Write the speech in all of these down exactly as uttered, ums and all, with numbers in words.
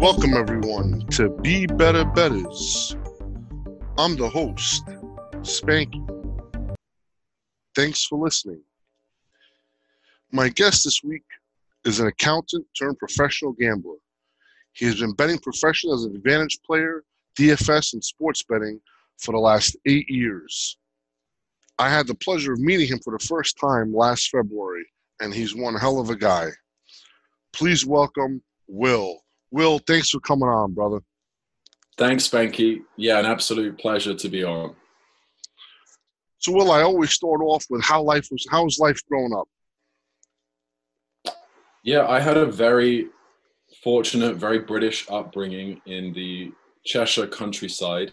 Welcome everyone to Be Better Betters. I'm the host, Spanky. Thanks for listening. My guest this week is an accountant turned professional gambler. He has been betting professionally as an advantage player, D F S, and sports betting for the last eight years. I had the pleasure of meeting him for the first time last February, and he's one hell of a guy. Please welcome Will. Will, thanks for coming on, brother. Thanks, Spanky. Yeah, an absolute pleasure to be on. So, Will, I always start off with how life was. How was life growing up? Yeah, I had a very fortunate, very British upbringing in the Cheshire countryside,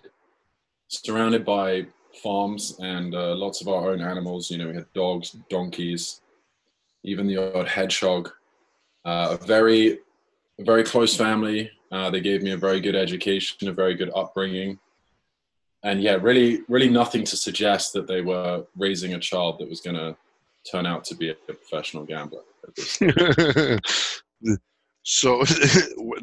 surrounded by farms and uh, lots of our own animals. You know, we had dogs, donkeys, even the odd hedgehog. Uh, a very A very close family. Uh, they gave me a very good education, a very good upbringing. And yeah, really, really nothing to suggest that they were raising a child that was going to turn out to be a professional gambler. So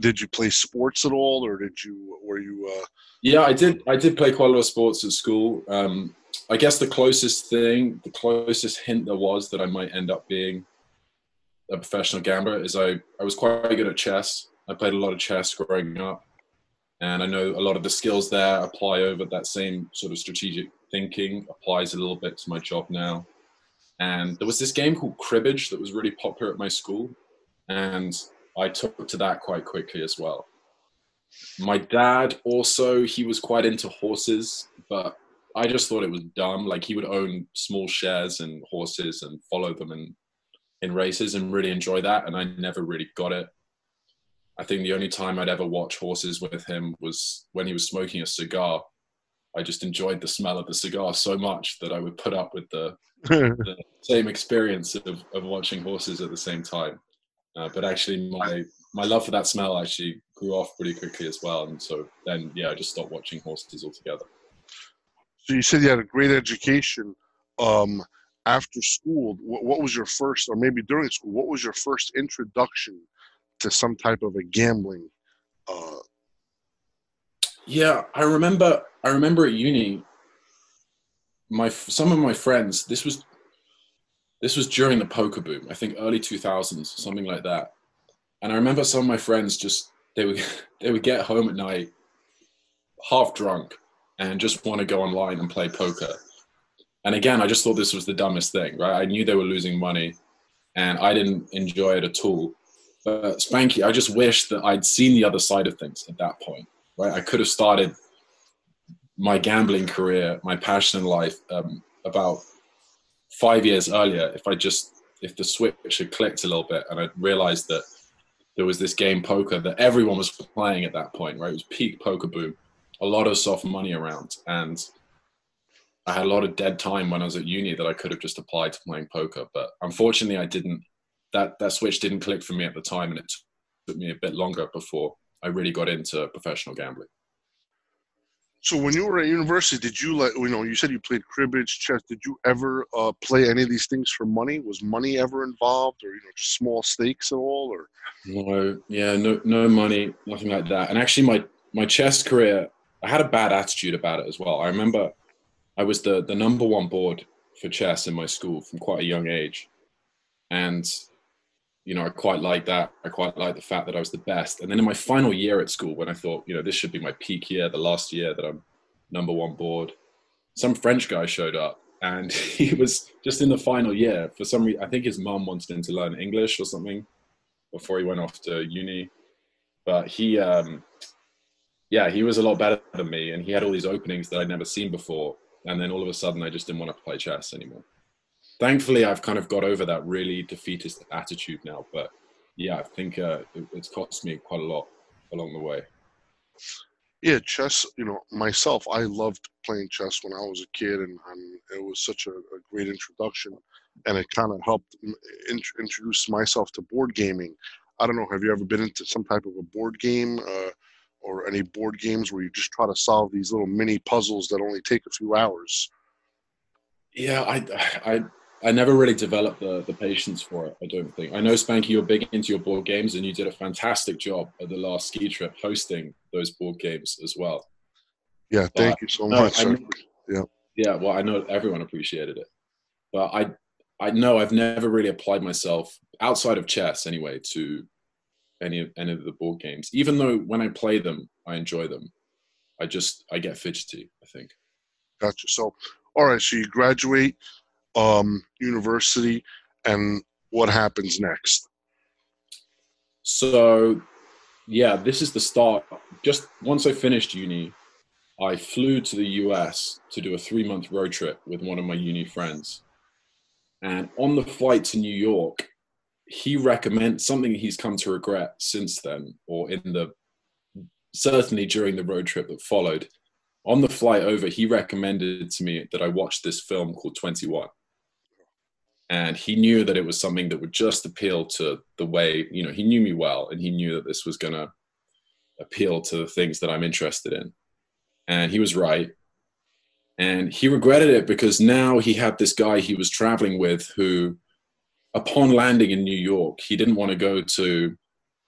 did you play sports at all, or did you, were you? Uh... Yeah, I did. I did play quite a lot of sports at school. Um, I guess the closest thing, the closest hint there was that I might end up being a professional gambler is I, I was quite good at chess. I played a lot of chess growing up, and I know a lot of the skills there apply over that same sort of strategic thinking applies a little bit to my job now. And there was this game called cribbage that was really popular at my school, and I took to that quite quickly as well. My dad also, he was quite into horses, but I just thought it was dumb. Like, he would own small shares in horses and follow them and in races and really enjoy that, and I never really got it. I think the only time I'd ever watch horses with him was when he was smoking a cigar. I just enjoyed the smell of the cigar so much that I would put up with the, the same experience of, of watching horses at the same time. Uh, but actually my my love for that smell actually grew off pretty quickly as well, and so then yeah, I just stopped watching horses altogether. So you said you had a great education. Um, After school, what was your first, or maybe during school, what was your first introduction to some type of a gambling? Uh... Yeah, I remember. I remember at uni, my some of my friends. This was this was during the poker boom. I think early two thousands, something like that. And I remember some of my friends just they would they would get home at night, half drunk, and just want to go online and play poker. And again, I just thought this was the dumbest thing, right? I knew they were losing money, and I didn't enjoy it at all. But Spanky, I just wish that I'd seen the other side of things at that point, right? I could have started my gambling career, my passion in life, um, about five years earlier if I just, if the switch had clicked a little bit and I'd realized that there was this game poker that everyone was playing at that point, right? It was peak poker boom, a lot of soft money around, and I had a lot of dead time when I was at uni that I could have just applied to playing poker, but unfortunately I didn't, that, that switch didn't click for me at the time, and it took me a bit longer before I really got into professional gambling. So when you were at university, did you, like, you know, you said you played cribbage, chess, did you ever uh, play any of these things for money? Was money ever involved, or, you know, just small stakes at all, or? No, yeah, no, no money, nothing like that. And actually my, my chess career, I had a bad attitude about it as well. I remember I was the, the number one board for chess in my school from quite a young age. And, you know, I quite liked that. I quite liked the fact that I was the best. And then in my final year at school, when I thought, you know, this should be my peak year, the last year that I'm number one board, some French guy showed up, and he was just in the final year for some reason. I think his mom wanted him to learn English or something before he went off to uni. But he, um, yeah, he was a lot better than me, and he had all these openings that I'd never seen before. And then all of a sudden, I just didn't want to play chess anymore. Thankfully, I've kind of got over that really defeatist attitude now. But yeah, I think uh, it, it's cost me quite a lot along the way. Yeah, chess, you know, myself, I loved playing chess when I was a kid. And, and it was such a, a great introduction. And it kind of helped in, introduce myself to board gaming. I don't know, have you ever been into some type of a board game? Uh, or any board games where you just try to solve these little mini puzzles that only take a few hours? Yeah, I, I, I never really developed the, the patience for it, I don't think. I know, Spanky, you're big into your board games, and you did a fantastic job at the last ski trip hosting those board games as well. Yeah, but thank you so no, much. Know, yeah. yeah, well, I know everyone appreciated it. But I I know I've never really applied myself, outside of chess anyway, to any of, any of the board games. Even though when I play them, I enjoy them. I just, I get fidgety, I think. Gotcha. So, all right, so you graduate um, university, and what happens next? So, yeah, this is the start. Just once I finished uni, I flew to the U S to do a three-month road trip with one of my uni friends. And on the flight to New York, he recommends something he's come to regret since then, or in the certainly during the road trip that followed. On the flight over, he recommended to me that I watch this film called twenty-one. And he knew that it was something that would just appeal to the way, you know, he knew me well, and he knew that this was going to appeal to the things that I'm interested in. And he was right. And he regretted it because now he had this guy he was traveling with who, upon landing in New York, he didn't want to go to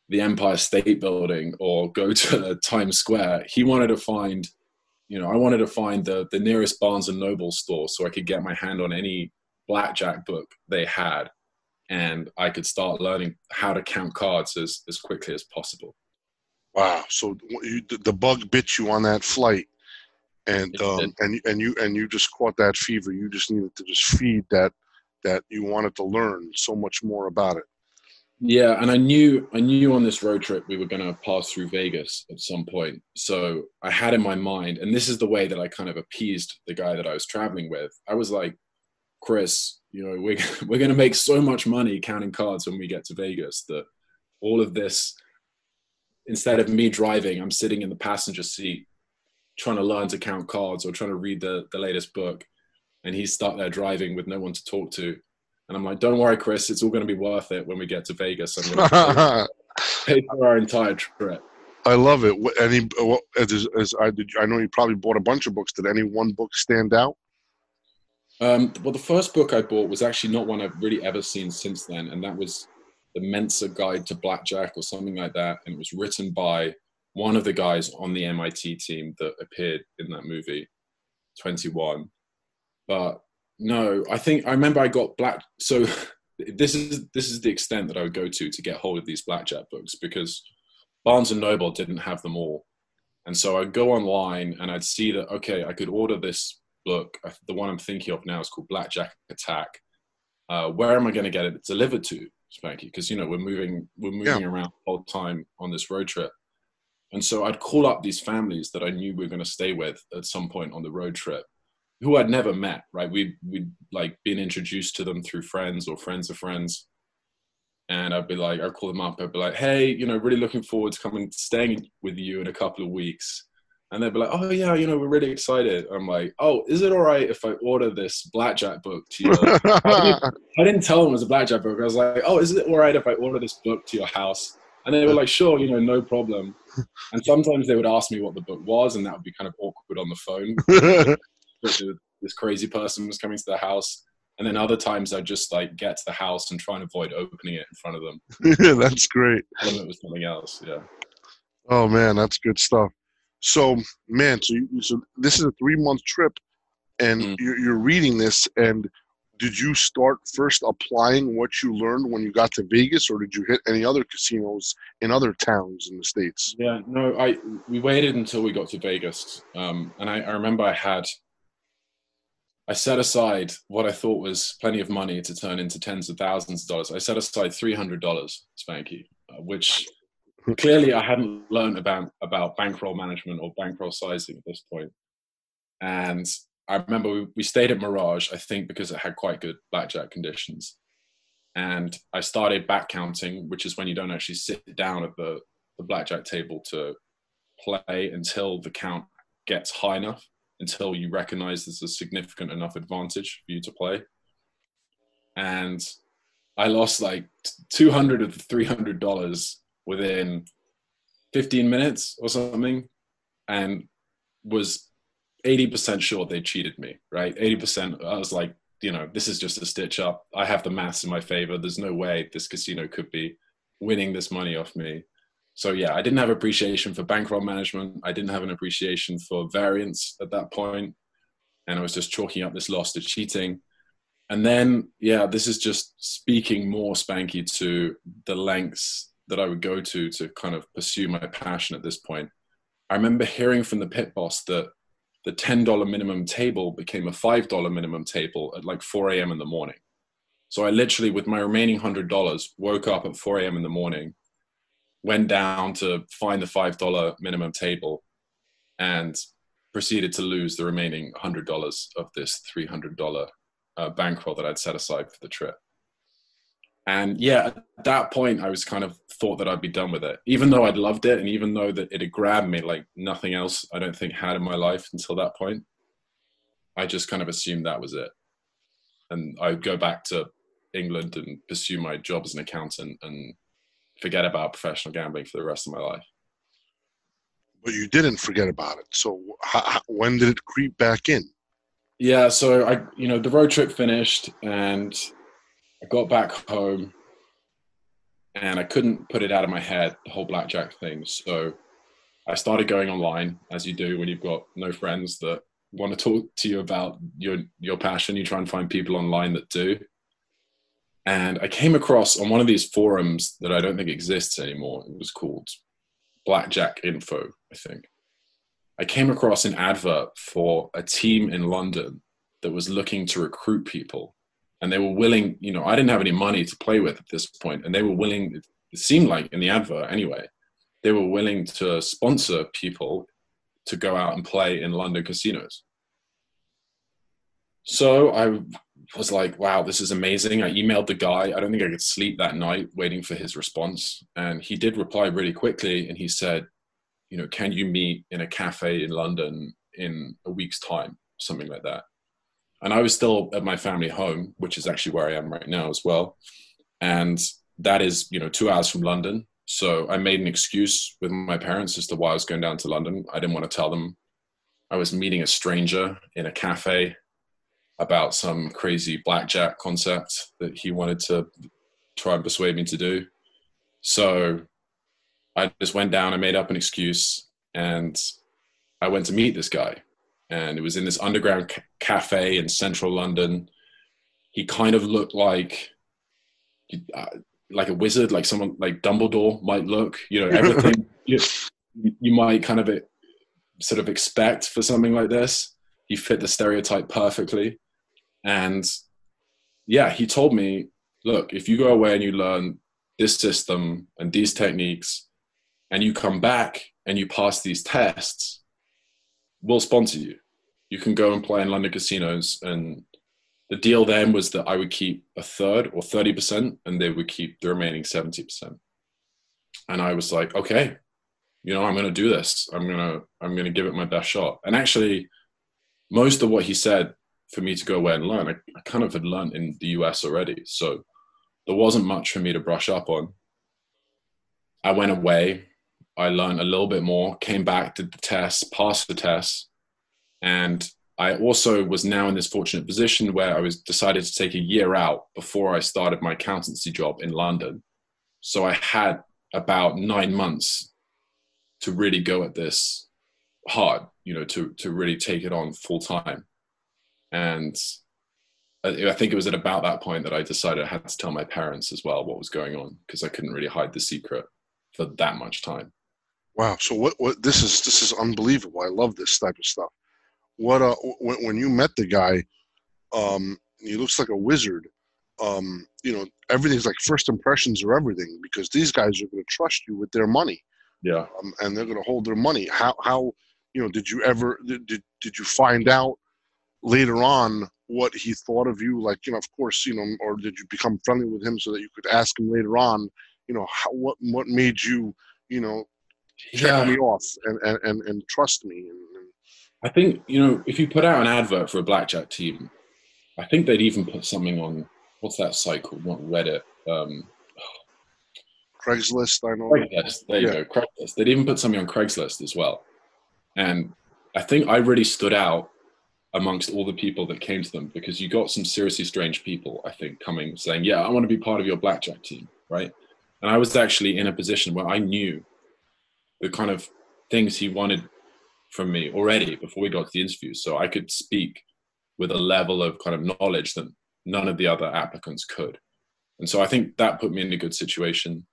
the Empire State Building or go to Times Square. He wanted to find, you know, I wanted to find the, the nearest Barnes and Noble store so I could get my hand on any blackjack book they had, and I could start learning how to count cards as, as quickly as possible. Wow. So you, the bug bit you on that flight. And um, and and you and you just caught that fever. You just needed to just feed that that you wanted to learn so much more about it. Yeah, and I knew I knew on this road trip we were going to pass through Vegas at some point. So I had in my mind, and this is the way that I kind of appeased the guy that I was traveling with. I was like, Chris, you know, we're we're going to make so much money counting cards when we get to Vegas that all of this, instead of me driving, I'm sitting in the passenger seat, trying to learn to count cards or trying to read the, the latest book. And he's stuck there driving with no one to talk to. And I'm like, don't worry, Chris, it's all going to be worth it when we get to Vegas. I'm going to pay for our entire trip. I love it. And he, well, as, as I, did, I know you probably bought a bunch of books. Did any one book stand out? Um, well, the first book I bought was actually not one I've really ever seen since then. And that was the Mensa Guide to Blackjack or something like that. And it was written by one of the guys on the M I T team that appeared in that movie, twenty-one. But no, I think I remember I got black. So this is this is the extent that I would go to to get hold of these blackjack books, because Barnes and Noble didn't have them all. And so I'd go online and I'd see that, okay, I could order this book. The one I'm thinking of now is called Blackjack Attack. Uh, where am I going to get it delivered to, Spanky? Because, you know, we're moving we're moving yeah. around all the time on this road trip. And so I'd call up these families that I knew we were going to stay with at some point on the road trip, who I'd never met, right? We'd, we'd like been introduced to them through friends or friends of friends. And I'd be like, I'd call them up. I'd be like, hey, you know, really looking forward to coming, staying with you in a couple of weeks. And they'd be like, oh yeah, you know, we're really excited. I'm like, oh, is it all right if I order this blackjack book to you? I, didn't, I didn't tell them it was a blackjack book. I was like, oh, is it all right if I order this book to your house? And they were like, sure, you know, no problem. And sometimes they would ask me what the book was, and that would be kind of awkward on the phone. This crazy person was coming to the house. And then other times I'd just like get to the house and try and avoid opening it in front of them. Yeah, that's great. And it was something else, yeah. Oh, man, that's good stuff. So, man, so, you, so this is a three-month trip, and mm. you're, you're reading this, and did you start first applying what you learned when you got to Vegas, or did you hit any other casinos in other towns in the States? Yeah, no, I we waited until we got to Vegas. Um, and I, I remember I had, I set aside what I thought was plenty of money to turn into tens of thousands of dollars. I set aside three hundred dollars, Spanky, uh, which clearly I hadn't learned about, about bankroll management or bankroll sizing at this point. And I remember we stayed at Mirage, I think, because it had quite good blackjack conditions. And I started back counting, which is when you don't actually sit down at the, the blackjack table to play until the count gets high enough, until you recognize there's a significant enough advantage for you to play. And I lost like two hundred dollars of the three hundred dollars within fifteen minutes or something, and was eighty percent sure they cheated me, right? eighty percent, I was like, you know, this is just a stitch up. I have the maths in my favor. There's no way this casino could be winning this money off me. So yeah, I didn't have appreciation for bankroll management. I didn't have an appreciation for variance at that point. And I was just chalking up this loss to cheating. And then, yeah, this is just speaking more, Spanky, to the lengths that I would go to to kind of pursue my passion at this point. I remember hearing from the pit boss that the ten dollar minimum table became a five dollar minimum table at like four a.m. in the morning. So I literally, with my remaining one hundred dollars, woke up at four a.m. in the morning, went down to find the five dollar minimum table, and proceeded to lose the remaining one hundred dollars of this three hundred dollars uh, bankroll that I'd set aside for the trip. And yeah, at that point, I was kind of thought that I'd be done with it, even though I'd loved it. And even though that it had grabbed me like nothing else, I don't think had in my life until that point, I just kind of assumed that was it. And I'd go back to England and pursue my job as an accountant and forget about professional gambling for the rest of my life. But you didn't forget about it. So how, when did it creep back in? Yeah. So I, you know, the road trip finished and I got back home and I couldn't put it out of my head, the whole blackjack thing. So I started going online, as you do when you've got no friends that want to talk to you about your, your passion. You try and find people online that do. And I came across on one of these forums that I don't think exists anymore. It was called Blackjack Info, I think. I came across an advert for a team in London that was looking to recruit people. And they were willing, you know, I didn't have any money to play with at this point. And they were willing, it seemed like in the advert anyway, they were willing to sponsor people to go out and play in London casinos. So I was like, wow, this is amazing. I emailed the guy. I don't think I could sleep that night waiting for his response. And he did reply really quickly. And he said, you know, can you meet in a cafe in London in a week's time? Something like that. And I was still at my family home, which is actually where I am right now as well. And that is, you know, two hours from London. So I made an excuse with my parents as to why I was going down to London. I didn't want to tell them I was meeting a stranger in a cafe about some crazy blackjack concept that he wanted to try and persuade me to do. So I just went down, I made up an excuse, and I went to meet this guy. And it was in this underground c- cafe in central London. He kind of looked like uh, like a wizard, like someone like Dumbledore might look. You know, everything you, you might kind of it, sort of expect for something like this. He fit the stereotype perfectly. And yeah, he told me, look, if you go away and you learn this system and these techniques, and you come back and you pass these tests, we'll sponsor you. You can go and play in London casinos. And the deal then was that I would keep a third or thirty percent and they would keep the remaining seventy percent. And I was like, okay, you know, I'm going to do this. I'm going to, I'm going to give it my best shot. And actually most of what he said for me to go away and learn, I, I kind of had learned in the U S already. So there wasn't much for me to brush up on. I went away. I learned a little bit more, came back, did the tests, passed the tests. And I also was now in this fortunate position where I was decided to take a year out before I started my accountancy job in London. So I had about nine months to really go at this hard, you know, to, to really take it on full time. And I, I think it was at about that point that I decided I had to tell my parents as well what was going on, because I couldn't really hide the secret for that much time. Wow. So what, what, this is, this is unbelievable. I love this type of stuff. What, uh, when, when you met the guy, um, he looks like a wizard. Um, you know, everything's like first impressions are everything, because these guys are going to trust you with their money. Yeah. Um, and they're going to hold their money. How, how, you know, did you ever, did, did, did you find out later on what he thought of you? Like, you know, of course, you know, or did you become friendly with him so that you could ask him later on, you know, how, what, what made you, you know, check yeah. me off and, and, and, and trust me. And, and I think, you know, if you put out an advert for a blackjack team, I think they'd even put something on, what's that site called? Not Reddit. Um, Craigslist, I know. Craigslist, there yeah. you go, Craigslist. They'd even put something on Craigslist as well. And I think I really stood out amongst all the people that came to them, because you got some seriously strange people, I think, coming saying, yeah, I want to be part of your blackjack team, right? And I was actually in a position where I knew the kind of things he wanted from me already before we got to the interview. So I could speak with a level of kind of knowledge that none of the other applicants could. And so I think that put me in a good situation.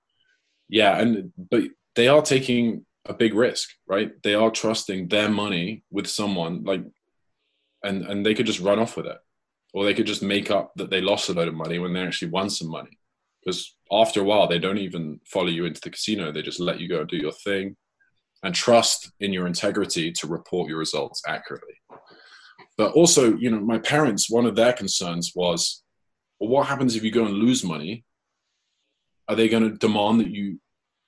Yeah, and but they are taking a big risk, right? They are trusting their money with someone, like, and, and they could just run off with it. Or they could just make up that they lost a load of money when they actually won some money. Because after a while, they don't even follow you into the casino. They just let you go and do your thing and trust in your integrity to report your results accurately. But also, you know, my parents, one of their concerns was, well, what happens if you go and lose money? Are they going to demand that you,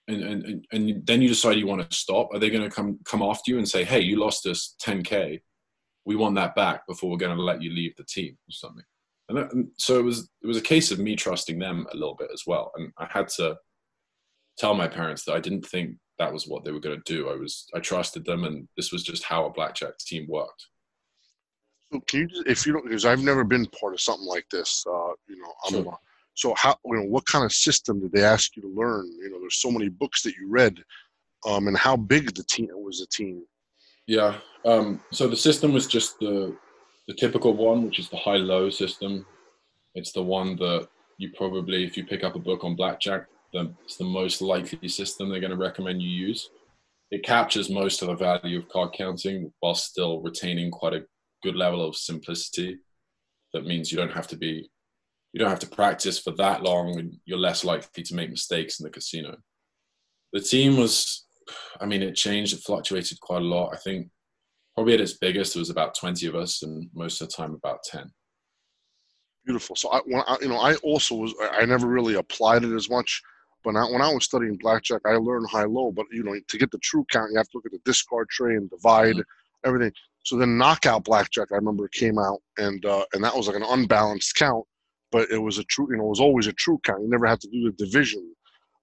and, and, and then you decide you want to stop? Are they going to come, come after you and say, hey, you lost us ten K. We want that back before we're going to let you leave the team or something. And, that, and so it was, it was a case of me trusting them a little bit as well. And I had to tell my parents that I didn't think that was what they were going to do. I was, I trusted them, and this was just how a blackjack team worked. So can you, if you don't, because I've never been part of something like this, uh, you know, I'm sure. a, so how, you know, what kind of system did they ask you to learn? You know, there's so many books that you read, um, and how big the team was the team. Yeah. Um, so the system was just the, the typical one, which is the high-low system. It's the one that you probably, if you pick up a book on blackjack, then it's the most likely system they're going to recommend you use. It captures most of the value of card counting while still retaining quite a good level of simplicity. That means you don't have to be, you don't have to practice for that long, and you're less likely to make mistakes in the casino. The team was, I mean, it changed, it fluctuated quite a lot. I think probably at its biggest, there was about twenty of us, and most of the time about ten. Beautiful. So I, when I, you know, I also was, I never really applied it as much, but I, when I was studying blackjack, I learned high-low, but you know, to get the true count, you have to look at the discard tray and divide, mm-hmm. everything. So then knockout blackjack, I remember, came out, and uh, and that was like an unbalanced count, but it was a true, you know, it was always a true count. You never had to do the division.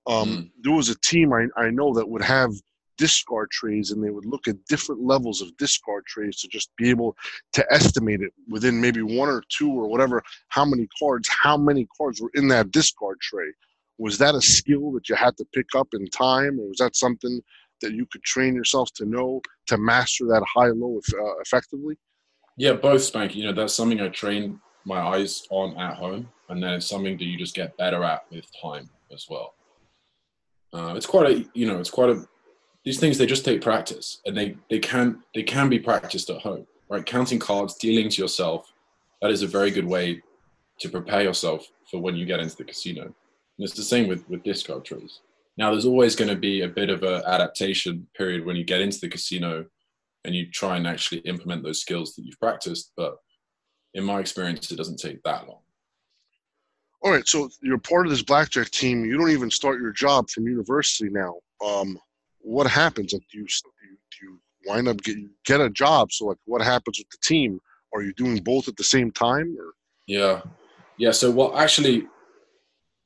Um, mm. There was a team I, I know that would have discard trays, and they would look at different levels of discard trays to just be able to estimate it within maybe one or two or whatever, how many cards, how many cards were in that discard tray. Was that a skill that you had to pick up in time, or was that something that you could train yourself to know, to master that high-low uh, effectively? Yeah, both, Spanky. You know, that's something I trained my eyes on at home, and then it's something that you just get better at with time as well. Uh, it's quite a, you know, it's quite a, these things, they just take practice, and they, they can, they can be practiced at home, right? Counting cards, dealing to yourself, that is a very good way to prepare yourself for when you get into the casino. And it's the same with, with discard trays. Now there's always going to be a bit of an adaptation period when you get into the casino and you try and actually implement those skills that you've practiced. But in my experience, it doesn't take that long. All right, so you're part of this blackjack team. You don't even start your job from university now. Um, what happens? Like, do you do you wind up get get a job? So like, what happens with the team? Are you doing both at the same time? Or? Yeah, yeah. So well, actually,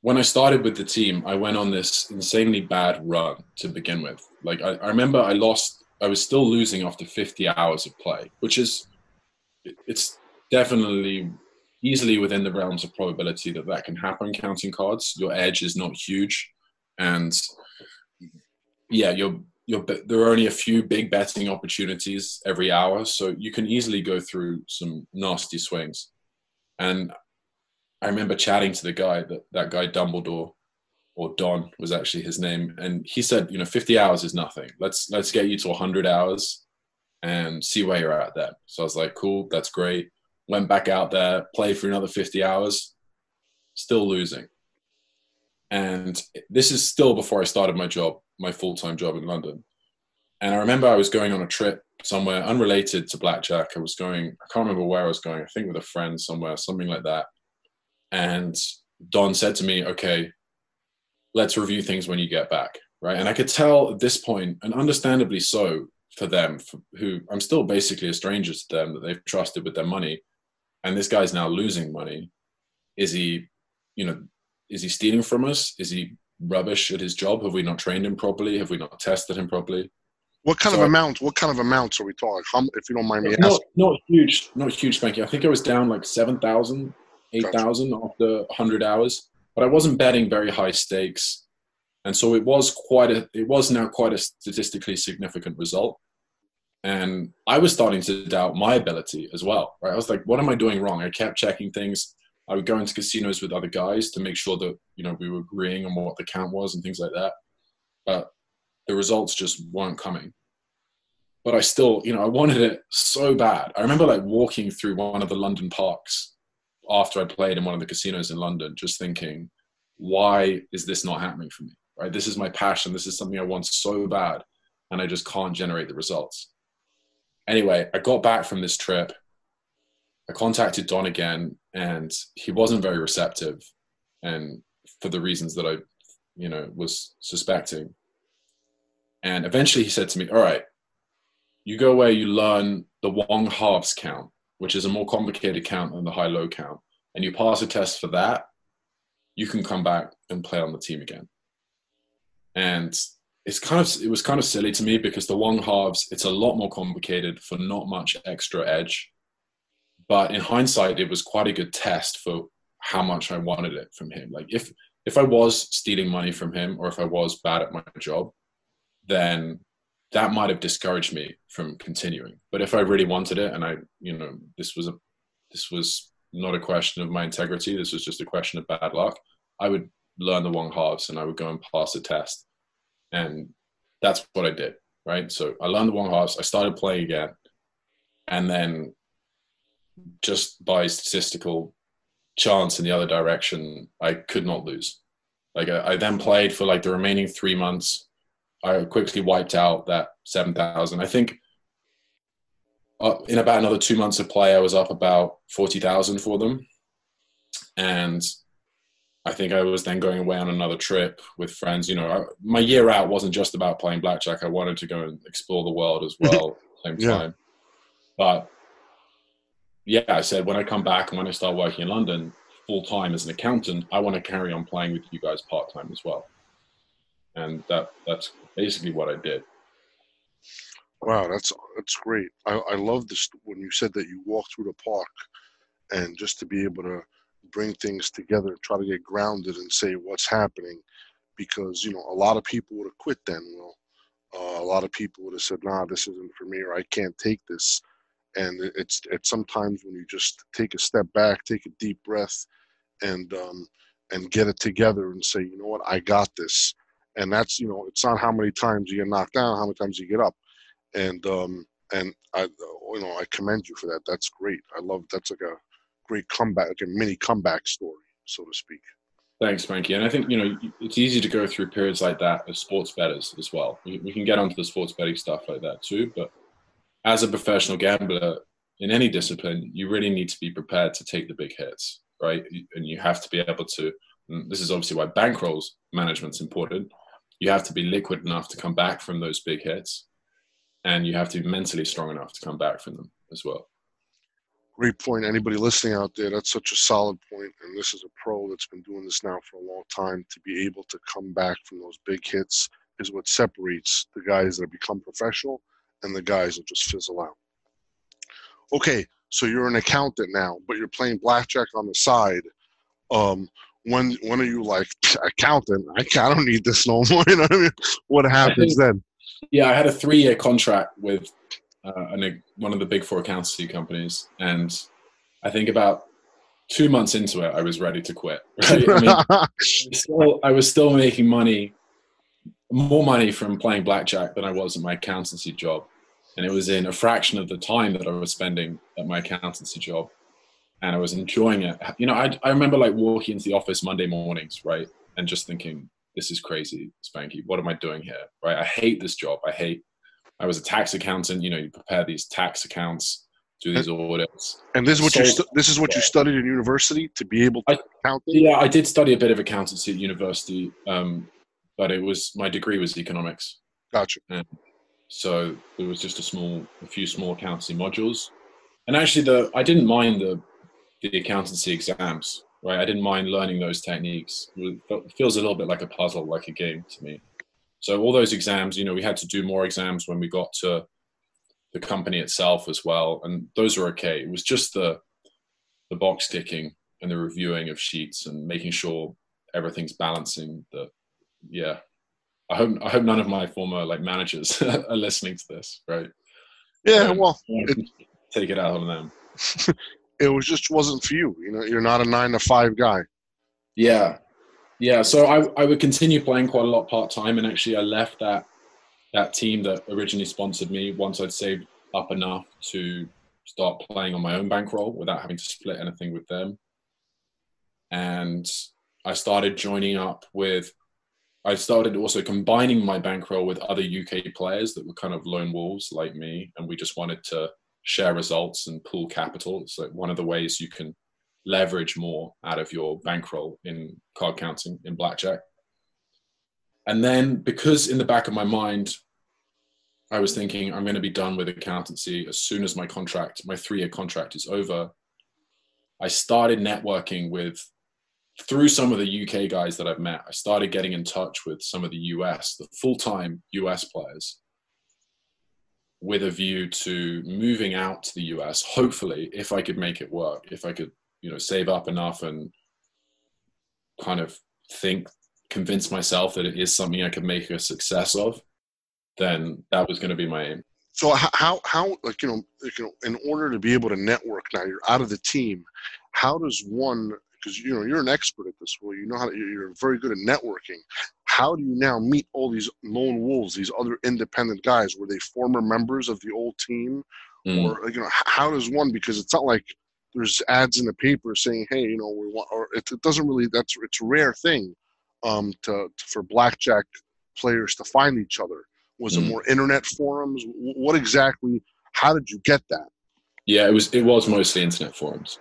when I started with the team, I went on this insanely bad run to begin with. Like I, I remember, I lost. I was still losing after fifty hours of play, which is it's definitely. Easily within the realms of probability that that can happen. Counting cards, your edge is not huge, and yeah, you're you're there are only a few big betting opportunities every hour, so you can easily go through some nasty swings. And I remember chatting to the guy that that guy Dumbledore, or Don was actually his name, and he said, you know, fifty hours is nothing. Let's let's get you to one hundred hours and see where you're at then. So I was like, cool, that's great. Went back out there, played for another fifty hours, still losing. And this is still before I started my job, my full-time job in London. And I remember I was going on a trip somewhere unrelated to blackjack. I was going, I can't remember where I was going, I think with a friend somewhere, something like that. And Don said to me, okay, let's review things when you get back, right? And I could tell at this point, and understandably so for them, for who I'm still basically a stranger to them, that they've trusted with their money. And this guy's now losing money. Is he, you know, is he stealing from us? Is he rubbish at his job? Have we not trained him properly? Have we not tested him properly? What kind so, of amount? What kind of amounts are we talking? How, if you don't mind me not, asking. Not huge. Not huge, Spanky. I think I was down like seven thousand, eight thousand gotcha. After one hundred hours. But I wasn't betting very high stakes. And so it was quite a, it was now quite a statistically significant result. And I was starting to doubt my ability as well, right? I was like, what am I doing wrong? I kept checking things. I would go into casinos with other guys to make sure that, you know, we were agreeing on what the count was and things like that. But the results just weren't coming. But I still, you know, I wanted it so bad. I remember like walking through one of the London parks after I played in one of the casinos in London, just thinking, why is this not happening for me, right? This is my passion. This is something I want so bad. And I just can't generate the results. Anyway, I got back from this trip. I contacted Don again, and he wasn't very receptive, and for the reasons that I, you know, was suspecting. And eventually he said to me, all right, you go away, you learn the Wong Halves count, which is a more complicated count than the high-low count, and you pass a test for that, you can come back and play on the team again. And it's kind of, it was kind of silly to me because the Wong Halves, it's a lot more complicated for not much extra edge. But in hindsight, it was quite a good test for how much I wanted it from him. Like if, if I was stealing money from him, or if I was bad at my job, then that might have discouraged me from continuing. But if I really wanted it, and I, you know, this was a, this was not a question of my integrity. This was just a question of bad luck. I would learn the Wong Halves and I would go and pass a test. And that's what I did, right? So I learned the Wong Halves. I started playing again. And then just by statistical chance in the other direction, I could not lose. Like I, I then played for like the remaining three months. I quickly wiped out that seven thousand. I think uh, in about another two months of play, I was up about forty thousand for them. And I think I was then going away on another trip with friends. You know, I, my year out wasn't just about playing blackjack. I wanted to go and explore the world as well at the same time. Yeah. But yeah, I said, when I come back and when I start working in London full-time as an accountant, I want to carry on playing with you guys part-time as well. And that that's basically what I did. Wow, that's that's great. I, I love this when you said that you walked through the park and just to be able to bring things together, try to get grounded and say what's happening. Because, you know, a lot of people would have quit then, Will. Uh, a lot of people would have said, nah, this isn't for me, or I can't take this. And it's it's sometimes when you just take a step back, take a deep breath, and um, and get it together and say, you know what, I got this. And that's, you know, it's not how many times you get knocked down, how many times you get up. And um, and I, you know, I commend you for that. That's great. I love that's like a great comeback, like a mini comeback story, so to speak. Thanks, Spanky. And I think, you know, it's easy to go through periods like that as sports bettors as well. We, we can get onto the sports betting stuff like that too, but as a professional gambler in any discipline, you really need to be prepared to take the big hits, right? And you have to be able to, and this is obviously why bankroll management's important. You have to be liquid enough to come back from those big hits, and you have to be mentally strong enough to come back from them as well. Great point. Anybody listening out there, that's such a solid point. And this is a pro that's been doing this now for a long time. To be able to come back from those big hits is what separates the guys that have become professional and the guys will just fizzle out. Okay, so you're an accountant now, but you're playing blackjack on the side. Um, when when are you like, accountant, I, I don't need this no more. You know what I mean? What happens think, then? Yeah, I had a three-year contract with uh, an, one of the big four accountancy companies, and I think about two months into it, I was ready to quit. Right? I, mean, I, was still, I was still making money. More money from playing blackjack than I was at my accountancy job. And it was in a fraction of the time that I was spending at my accountancy job. And I was enjoying it. You know, I, I remember like walking into the office Monday mornings, right? And just thinking, this is crazy, Spanky. What am I doing here, right? I hate this job. I hate, I was a tax accountant. You know, you prepare these tax accounts, do these audits. And this is what so, you stu- this is what you studied in university to be able to I, account? Yeah, I did study a bit of accountancy at university. Um, But it was, my degree was economics. Gotcha. And so it was just a small, a few small accountancy modules. And actually the, I didn't mind the, the accountancy exams, right? I didn't mind learning those techniques. It feels a little bit like a puzzle, like a game to me. So all those exams, you know, we had to do more exams when we got to the company itself as well. And those were okay. It was just the the box ticking and the reviewing of sheets and making sure everything's balancing. The, yeah. I hope I hope none of my former like managers are listening to this, right? Yeah, um, well, it, take it out on them. It was just wasn't for you, you know. You're not a nine to five guy. Yeah, yeah. So I I would continue playing quite a lot part time, and actually I left that that team that originally sponsored me once I'd saved up enough to start playing on my own bankroll without having to split anything with them. And I started joining up with. I started also combining my bankroll with other U K players that were kind of lone wolves like me. And we just wanted to share results and pool capital. It's like one of the ways you can leverage more out of your bankroll in card counting, in blackjack. And then because in the back of my mind, I was thinking I'm going to be done with accountancy as soon as my contract, my three-year contract is over. I started networking with through some of the U K guys that I've met, I started getting in touch with some of the U S, the full-time U S players, with a view to moving out to the U S, hopefully, if I could make it work, if I could, you know, save up enough and kind of think, convince myself that it is something I could make a success of, then that was going to be my aim. So how, how, like, you know, like, you know, in order to be able to network now, you're out of the team, how does one... because, you know, you're an expert at this, Will. You know how to, you're very good at networking. How do you now meet all these lone wolves, these other independent guys? Were they former members of the old team? Mm. Or, you know, how does one, because it's not like there's ads in the paper saying, hey, you know, we want, or it, it doesn't really, that's, it's a rare thing um, to, to for blackjack players to find each other. Was mm. it more internet forums? What exactly, how did you get that? Yeah, it was, it was mostly internet forums,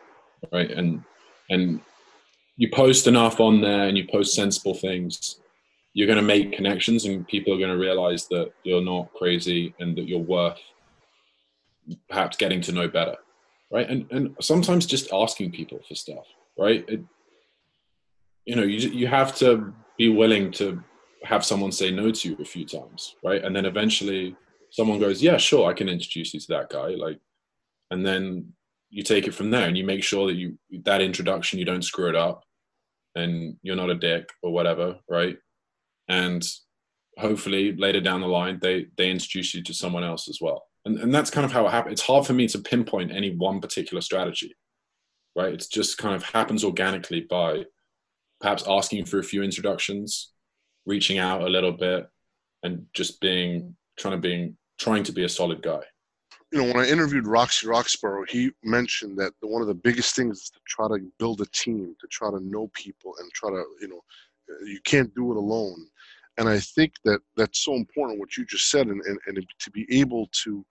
right? And, and you post enough on there and you post sensible things, you're going to make connections and people are going to realize that you're not crazy and that you're worth perhaps getting to know better, right? And and sometimes just asking people for stuff, right? It, you know, you you have to be willing to have someone say no to you a few times, right? And then eventually someone goes, yeah, sure, I can introduce you to that guy. Like, and then you take it from there and you make sure that you, that introduction, you don't screw it up and you're not a dick or whatever. Right. And hopefully later down the line, they, they introduce you to someone else as well. And and that's kind of how it happened. It's hard for me to pinpoint any one particular strategy, right? It's just kind of happens organically by perhaps asking for a few introductions, reaching out a little bit and just being, trying to being, trying to be a solid guy. You know, when I interviewed Roxy Roxborough, he mentioned that one of the biggest things is to try to build a team, to try to know people and try to, you know, you can't do it alone. And I think that that's so important, what you just said, and, and, and to be able to,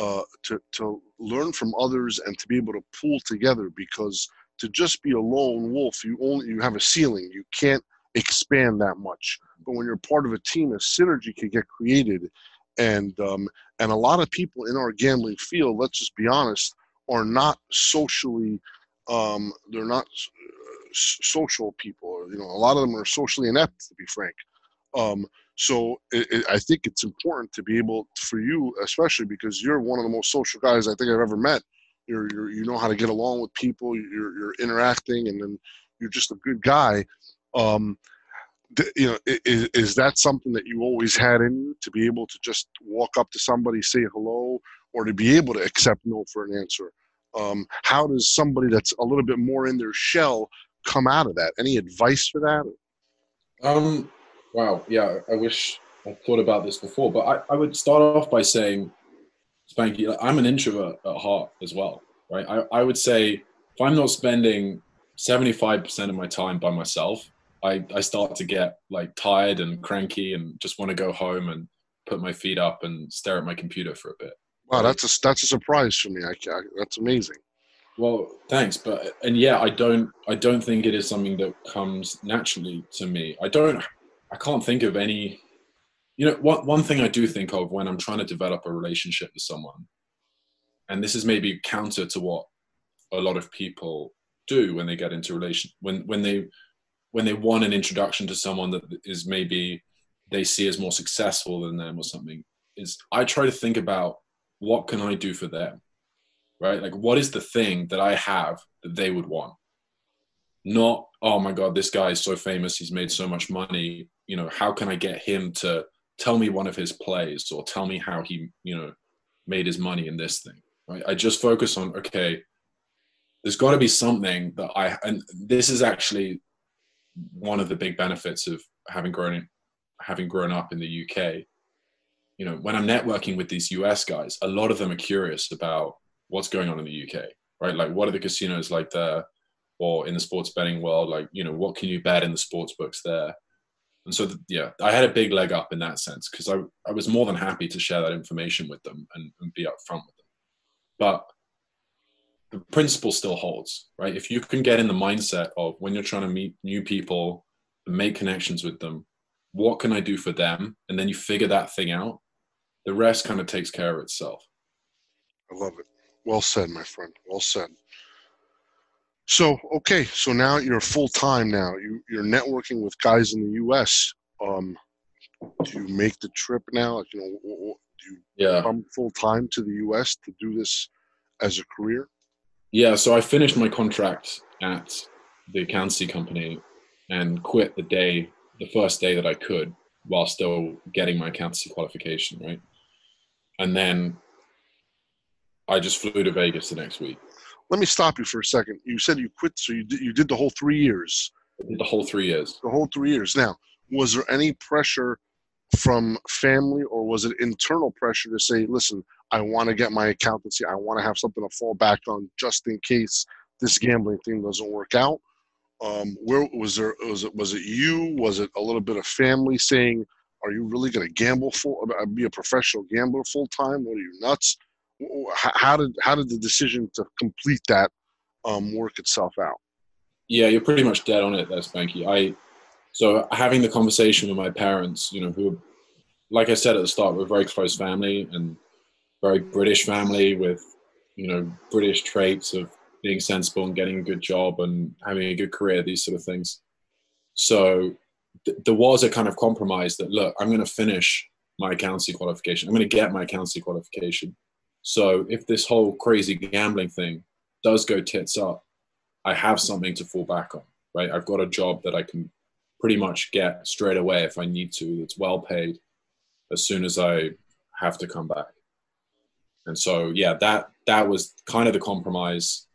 uh, to, to learn from others and to be able to pool together, because to just be a lone wolf, you only, you have a ceiling. You can't expand that much. But when you're part of a team, a synergy can get created. And um, and a lot of people in our gambling field, let's just be honest, are not socially, um, they're not uh, social people. You know, a lot of them are socially inept, to be frank. Um, so it, it, I think it's important to be able, for you especially, because you're one of the most social guys I think I've ever met. You're, you're you know how to get along with people. You're you're interacting, and then you're just a good guy. Um, You know, is, is that something that you always had in you, to be able to just walk up to somebody, say hello, or to be able to accept no for an answer? Um, how does somebody that's a little bit more in their shell come out of that? Any advice for that? Um, wow, yeah, I wish I thought about this before, but I, I would start off by saying, Spanky, like, I'm an introvert at heart as well, right? I, I would say if I'm not spending seventy-five percent of my time by myself, I, I start to get like tired and cranky and just want to go home and put my feet up and stare at my computer for a bit. Wow, that's a, that's a surprise for me. I, I, that's amazing. Well, thanks. But, and yeah, I don't, I don't think it is something that comes naturally to me. I don't, I can't think of any, you know, one, one thing I do think of when I'm trying to develop a relationship with someone, and this is maybe counter to what a lot of people do when they get into relation, when, when they, when they want an introduction to someone that is maybe they see as more successful than them or something, is I try to think about what can I do for them, right? Like, what is the thing that I have that they would want? Not, oh my God, this guy is so famous, he's made so much money, you know, how can I get him to tell me one of his plays or tell me how he, you know, made his money in this thing, right? I just focus on, okay, there's got to be something that I, and this is actually one of the big benefits of having grown in, having grown up in the U K. You know, when I'm networking with these U S guys, a lot of them are curious about what's going on in the U K, right? Like, what are the casinos like there, or in the sports betting world, like, you know, what can you bet in the sports books there? And so, the, yeah, I had a big leg up in that sense because I, I was more than happy to share that information with them and, and be upfront with them. But the principle still holds, right? If you can get in the mindset of when you're trying to meet new people and make connections with them, what can I do for them? And then you figure that thing out. The rest kind of takes care of itself. I love it. Well said, my friend. Well said. So, okay. So now you're full time now. You, you're networking with guys in the U S. Um, do you make the trip now? Like, you know, what, what, do you yeah. come full time to the U S to do this as a career? Yeah. So I finished my contract at the accountancy company and quit the day, the first day that I could, while still getting my accountancy qualification, right? And then I just flew to Vegas the next week. Let me stop you for a second. You said you quit, so you did, you did the whole three years. I did the whole three years. The whole three years. Now, was there any pressure from family, or was it internal pressure to say, listen, I want to get my accountancy. I want to have something to fall back on just in case this gambling thing doesn't work out? Um, where was there, was it, was it you, was it a little bit of family saying, are you really going to gamble full, be a professional gambler full time? What are you, nuts? How did, how did the decision to complete that, um, work itself out? Yeah, you're pretty much dead on it there, Spanky. I, so having the conversation with my parents, you know, who, like I said at the start, we're a very close family and very British family with, you know, British traits of being sensible and getting a good job and having a good career, these sort of things. So th- there was a kind of compromise that, look, I'm going to finish my accountancy qualification. I'm going to get my accountancy qualification. So if this whole crazy gambling thing does go tits up, I have something to fall back on, right? I've got a job that I can pretty much get straight away if I need to, that's well paid as soon as I have to come back. And so, yeah, that, that was kind of the compromise.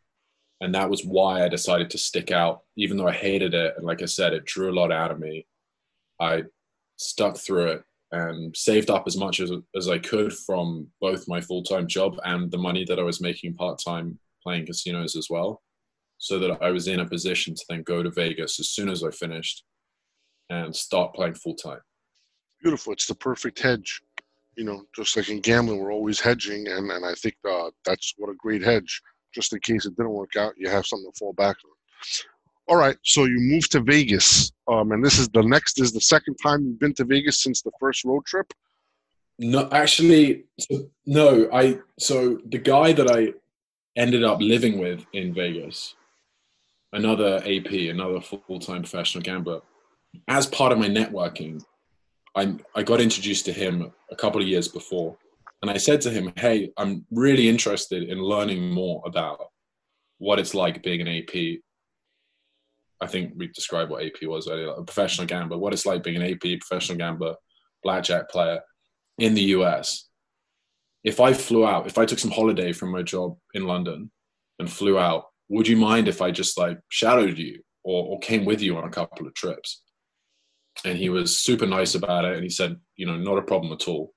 And that was why I decided to stick out, even though I hated it. And like I said, it drew a lot out of me. I stuck through it and saved up as much as, as I could from both my full-time job and the money that I was making part-time playing casinos as well, so that I was in a position to then go to Vegas as soon as I finished and start playing full-time. Beautiful. It's the perfect hedge. You know, just like in gambling, we're always hedging. And, and I think uh, that's what a great hedge. Just in case it didn't work out, you have something to fall back on. All right, so you moved to Vegas, um, and this is the next, this is the second time you've been to Vegas since the first road trip? No, actually, no. I so the guy that I ended up living with in Vegas, another A P, another full-time professional gambler, as part of my networking, I I got introduced to him a couple of years before. And I said to him, hey, I'm really interested in learning more about what it's like being an A P. I think we described what A P was earlier, a professional gambler, what it's like being an A P, professional gambler, blackjack player in the U S. If I flew out, if I took some holiday from my job in London and flew out, would you mind if I just like shadowed you or, or came with you on a couple of trips? And he was super nice about it. And he said, you know, not a problem at all.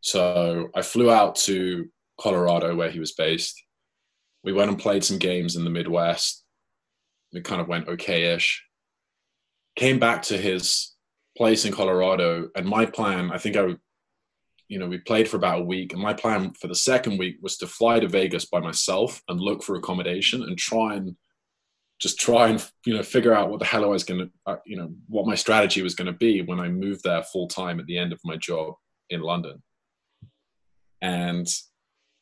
So I flew out to Colorado where he was based. We went and played some games in the Midwest. It kind of went okay-ish. Came back to his place in Colorado, and my plan, I think I, you know, we played for about a week, and my plan for the second week was to fly to Vegas by myself and look for accommodation and try and just try and, you know, figure out what the hell I was going to, you know, what my strategy was going to be when I moved there full-time at the end of my job in London. And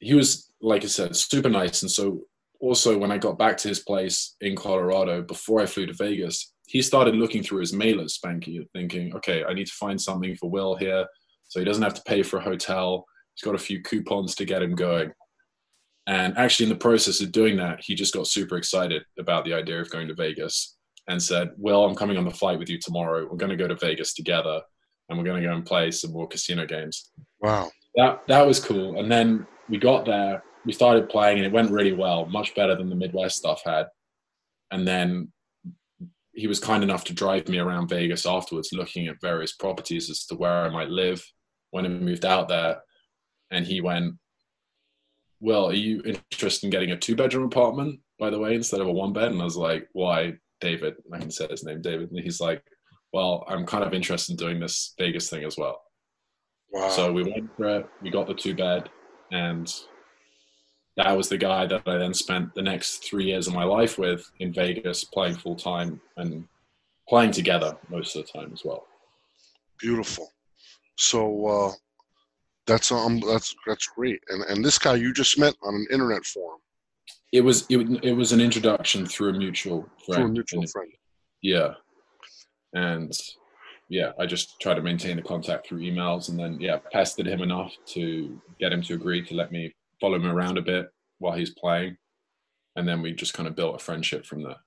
he was, like I said, super nice. And so also when I got back to his place in Colorado, before I flew to Vegas, he started looking through his mailers, Spanky, thinking, okay, I need to find something for Will here so he doesn't have to pay for a hotel. He's got a few coupons to get him going. And actually in the process of doing that, he just got super excited about the idea of going to Vegas and said, Will, I'm coming on the flight with you tomorrow. We're going to go to Vegas together and we're going to go and play some more casino games. Wow. That, that was cool. And then we got there, we started playing and it went really well, much better than the Midwest stuff had. And then he was kind enough to drive me around Vegas afterwards, looking at various properties as to where I might live when I moved out there. And he went, well, are you interested in getting a two-bedroom apartment, by the way, instead of a one-bed? And I was like, why, David? I can say his name, David. And he's like, well, I'm kind of interested in doing this Vegas thing as well. Wow. So we went for it. We got the two-bed. And that was the guy that I then spent the next three years of my life with in Vegas, playing full-time and playing together most of the time as well. Beautiful. So... uh That's um, that's that's great, and and this guy you just met on an internet forum. It was it, it was an introduction through a mutual friend. Through a mutual and friend. It, yeah, and yeah, I just try to maintain the contact through emails, and then yeah, pestered him enough to get him to agree to let me follow him around a bit while he's playing, and then we just kind of built a friendship from there.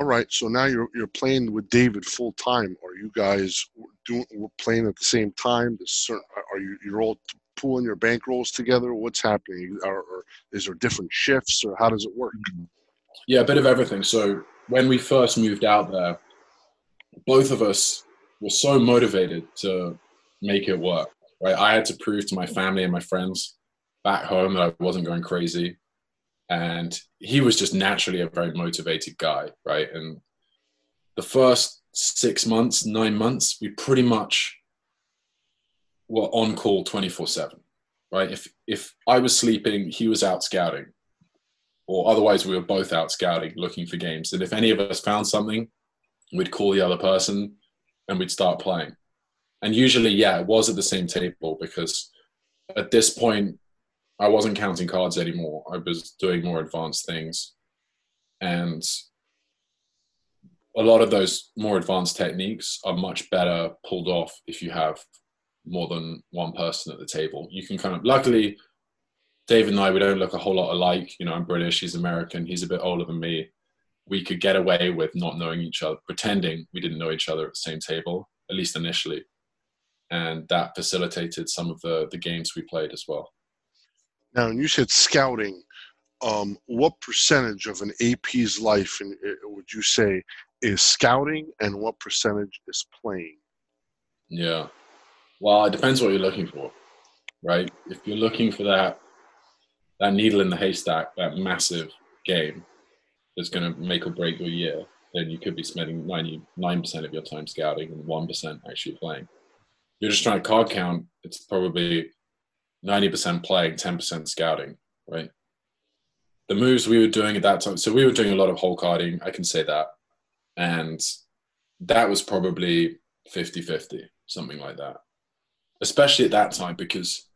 All right, so now you're you're playing with David full time. Are you guys doing we're playing at the same time? This certain, are you you're all pooling your bankrolls together? What's happening? Or, or is there different shifts, or how does it work? Yeah, a bit of everything. So when we first moved out there, both of us were so motivated to make it work. Right, I had to prove to my family and my friends back home that I wasn't going crazy. And he was just naturally a very motivated guy, right? And the first six months, nine months, we pretty much were on call twenty-four seven, right? If if I was sleeping, he was out scouting. Or otherwise, we were both out scouting, looking for games. And if any of us found something, we'd call the other person and we'd start playing. And usually, yeah, it was at the same table because at this point, I wasn't counting cards anymore. I was doing more advanced things. And a lot of those more advanced techniques are much better pulled off if you have more than one person at the table. You can kind of, luckily, David and I, we don't look a whole lot alike. You know, I'm British, he's American, he's a bit older than me. We could get away with not knowing each other, pretending we didn't know each other at the same table, at least initially. And that facilitated some of the, the games we played as well. Now, and you said scouting. Um, what percentage of an A P's life in, would you say is scouting, and what percentage is playing? Yeah. Well, it depends what you're looking for, right? If you're looking for that that needle in the haystack, that massive game that's going to make or break your year, then you could be spending ninety-nine percent of your time scouting and one percent actually playing. You're just trying to card count. It's probably ninety percent playing, ten percent scouting, right? The moves we were doing at that time, so we were doing a lot of hole carding, I can say that. And that was probably fifty-fifty, something like that. Especially at that time, because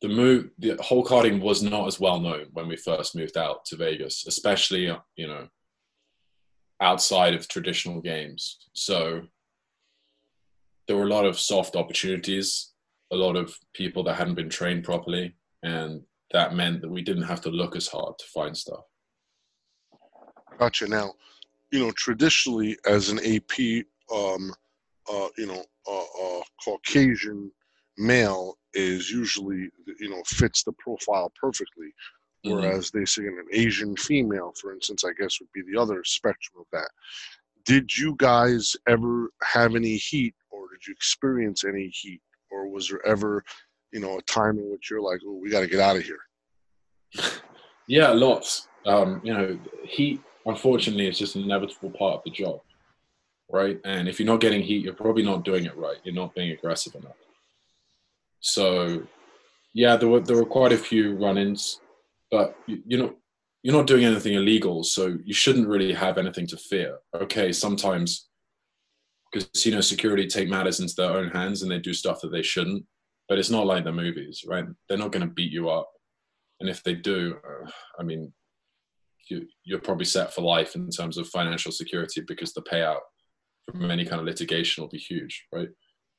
the move, the hole carding was not as well known when we first moved out to Vegas, especially, you know, outside of traditional games. So there were a lot of soft opportunities, a lot of people that hadn't been trained properly, and that meant that we didn't have to look as hard to find stuff. Gotcha. Now, you know, traditionally as an A P, um, uh, you know, uh, uh, Caucasian male is usually, you know, fits the profile perfectly. Whereas mm-hmm. they say an Asian female, for instance, I guess would be the other spectrum of that. Did you guys ever have any heat, or did you experience any heat? Or was there ever, you know, a time in which you're like, oh, we got to get out of here? Yeah, lots. Um, you know, heat, unfortunately, is just an inevitable part of the job, right? And if you're not getting heat, you're probably not doing it right. You're not being aggressive enough. So, yeah, there were there were quite a few run-ins, but you, you know, you're not doing anything illegal, so you shouldn't really have anything to fear. Okay, sometimes casino security take matters into their own hands and they do stuff that they shouldn't, but it's not like the movies, right? They're not going to beat you up. And if they do, uh, I mean, you, you're probably set for life in terms of financial security, because the payout from any kind of litigation will be huge, right?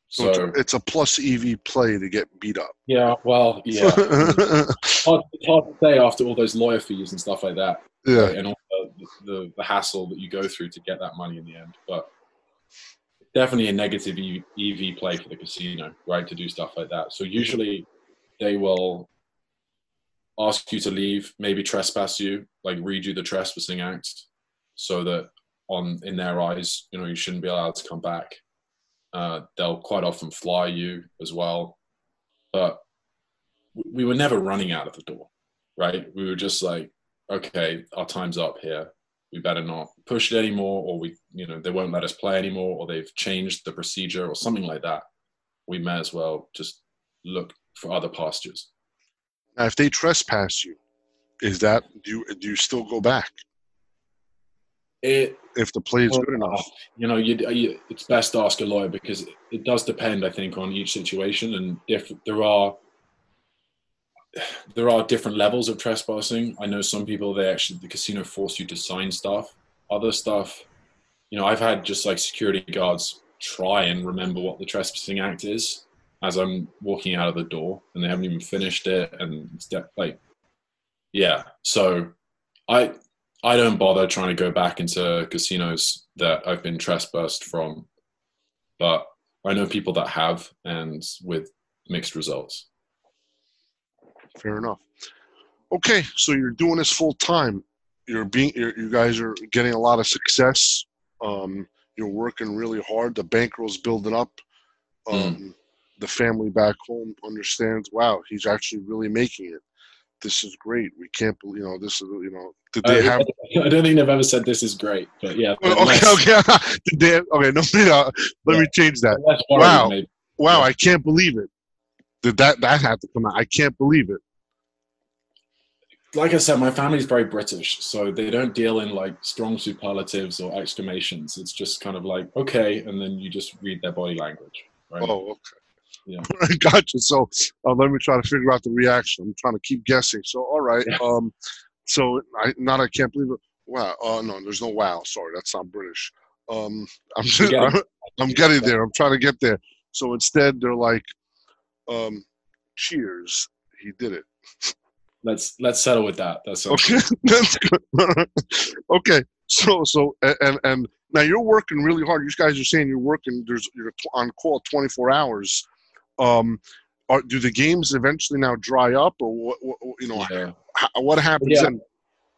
So, so it's a plus E V play to get beat up. Yeah, well, yeah. It's hard, it's hard to say after all those lawyer fees and stuff like that. Yeah. Right? And all the, the, the hassle that you go through to get that money in the end. But definitely a negative E V play for the casino, right, to do stuff like that. So usually they will ask you to leave, maybe trespass you, like read you the trespassing act, so that on in their eyes, you know, you shouldn't be allowed to come back. Uh, they'll quite often fly you as well. But we were never running out of the door, right? We were just like, okay, our time's up here. We better not push it anymore, or we, you know, they won't let us play anymore, or they've changed the procedure or something like that. We may as well just look for other pastures. Now, if they trespass you, is that do you, do you still go back? It, if the play is well, good enough, you know, you, you, it's best to ask a lawyer, because it, it does depend, I think, on each situation, and if there are there are different levels of trespassing. I know some people, they actually the casino force you to sign stuff. Other stuff, you know, I've had just like security guards try and remember what the trespassing act is as I'm walking out of the door, and they haven't even finished it, and it's de- like, yeah. So I I don't bother trying to go back into casinos that I've been trespassed from, but I know people that have, and with mixed results. Fair enough. Okay, so you're doing this full time. You're being, you're, you guys are getting a lot of success. Um, you're working really hard. The bankroll's building up. Um, mm. The family back home understands, wow, he's actually really making it. This is great. We can't believe, you know, this is, you know, did they have? I don't think they've ever said this is great, but yeah. But okay, okay. Did they have, okay, no, no, let yeah. me change that. Wow. Maybe. Wow, yeah. I can't believe it. Did that, that had to come out. I can't believe it. Like I said, my family's very British, so they don't deal in like strong superlatives or exclamations. It's just kind of like, okay, and then you just read their body language. Right? Oh, okay. Yeah. I got you. So uh, let me try to figure out the reaction. I'm trying to keep guessing. So, all right. Yeah. Um, so I, not, I can't believe it. Wow. Oh, uh, no, there's no wow. Sorry. That's not British. Um, I'm just, I'm, I'm getting there. I'm trying to get there. So instead they're like, um, cheers. He did it. Let's, let's settle with that. That's okay. That's good. Okay. So, so, and, and now you're working really hard. You guys are saying you're working, there's, you're on call twenty-four hours. Um, are, do the games eventually now dry up, or what, what you know, yeah. how, what happens? Yeah.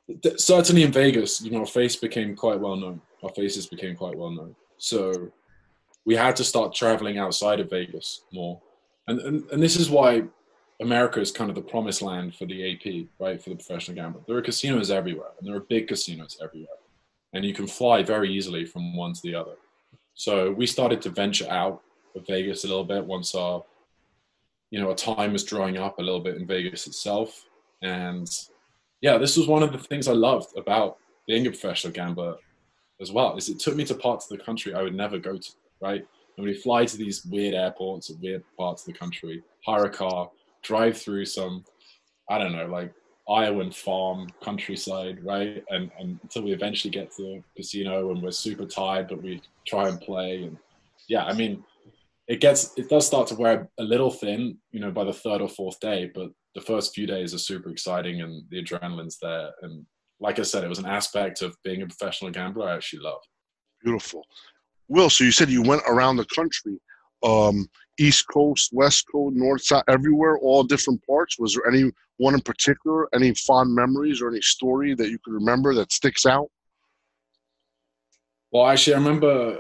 Then? Certainly in Vegas, you know, our face became quite well known. Our faces became quite well known. So we had to start traveling outside of Vegas more. And, and, and this is why America is kind of the promised land for the A P, right? For the professional gambler. There are casinos everywhere, and there are big casinos everywhere. And you can fly very easily from one to the other. So we started to venture out of Vegas a little bit once our, you know, our time was drying up a little bit in Vegas itself. And yeah, this was one of the things I loved about being a professional gambler as well, is it took me to parts of the country I would never go to, right? And we fly to these weird airports and weird parts of the country, hire a car, drive through some, I don't know, like Iowan farm countryside, right? And, and until we eventually get to the casino and we're super tired, but we try and play. And yeah, I mean, It gets, it does start to wear a little thin, you know, by the third or fourth day, but the first few days are super exciting and the adrenaline's there. And like I said, it was an aspect of being a professional gambler I actually love. Beautiful. Will, so you said you went around the country, um, East Coast, West Coast, North, South, everywhere, all different parts. Was there any one in particular, any fond memories or any story that you can remember that sticks out? Well, actually, I remember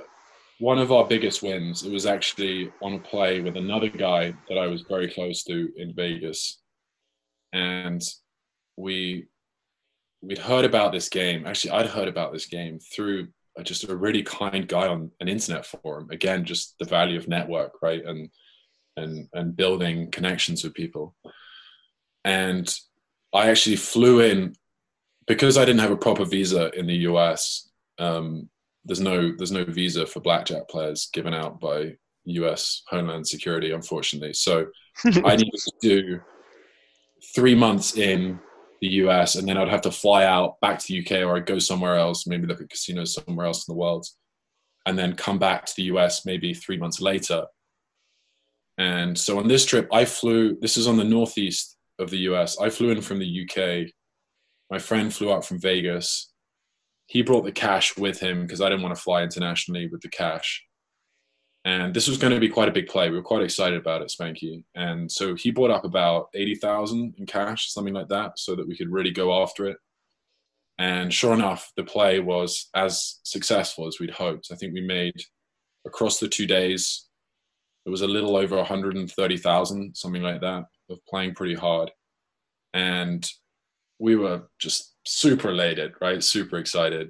one of our biggest wins, it was actually on a play with another guy that I was very close to in Vegas. And we, we'd heard about this game. Actually, I'd heard about this game through just a really kind guy on an internet forum. Again, just the value of network, right? And, and, and building connections with people. And I actually flew in, because I didn't have a proper visa in the U S, um, There's no there's no visa for blackjack players given out by U S Homeland Security, unfortunately. So I needed to do three months in the U S, and then I'd have to fly out back to the U K, or I'd go somewhere else, maybe look at casinos somewhere else in the world, and then come back to the U S maybe three months later. And so on this trip, I flew, this is on the northeast of the U S, I flew in from the U K. My friend flew out from Vegas. He brought the cash with him because I didn't want to fly internationally with the cash. And this was going to be quite a big play. We were quite excited about it, Spanky. And so he brought up about eighty thousand in cash, something like that, so that we could really go after it. And sure enough, the play was as successful as we'd hoped. I think we made, across the two days, it was a little over one hundred thirty thousand, something like that, of playing pretty hard. And we were just super elated, right? Super excited.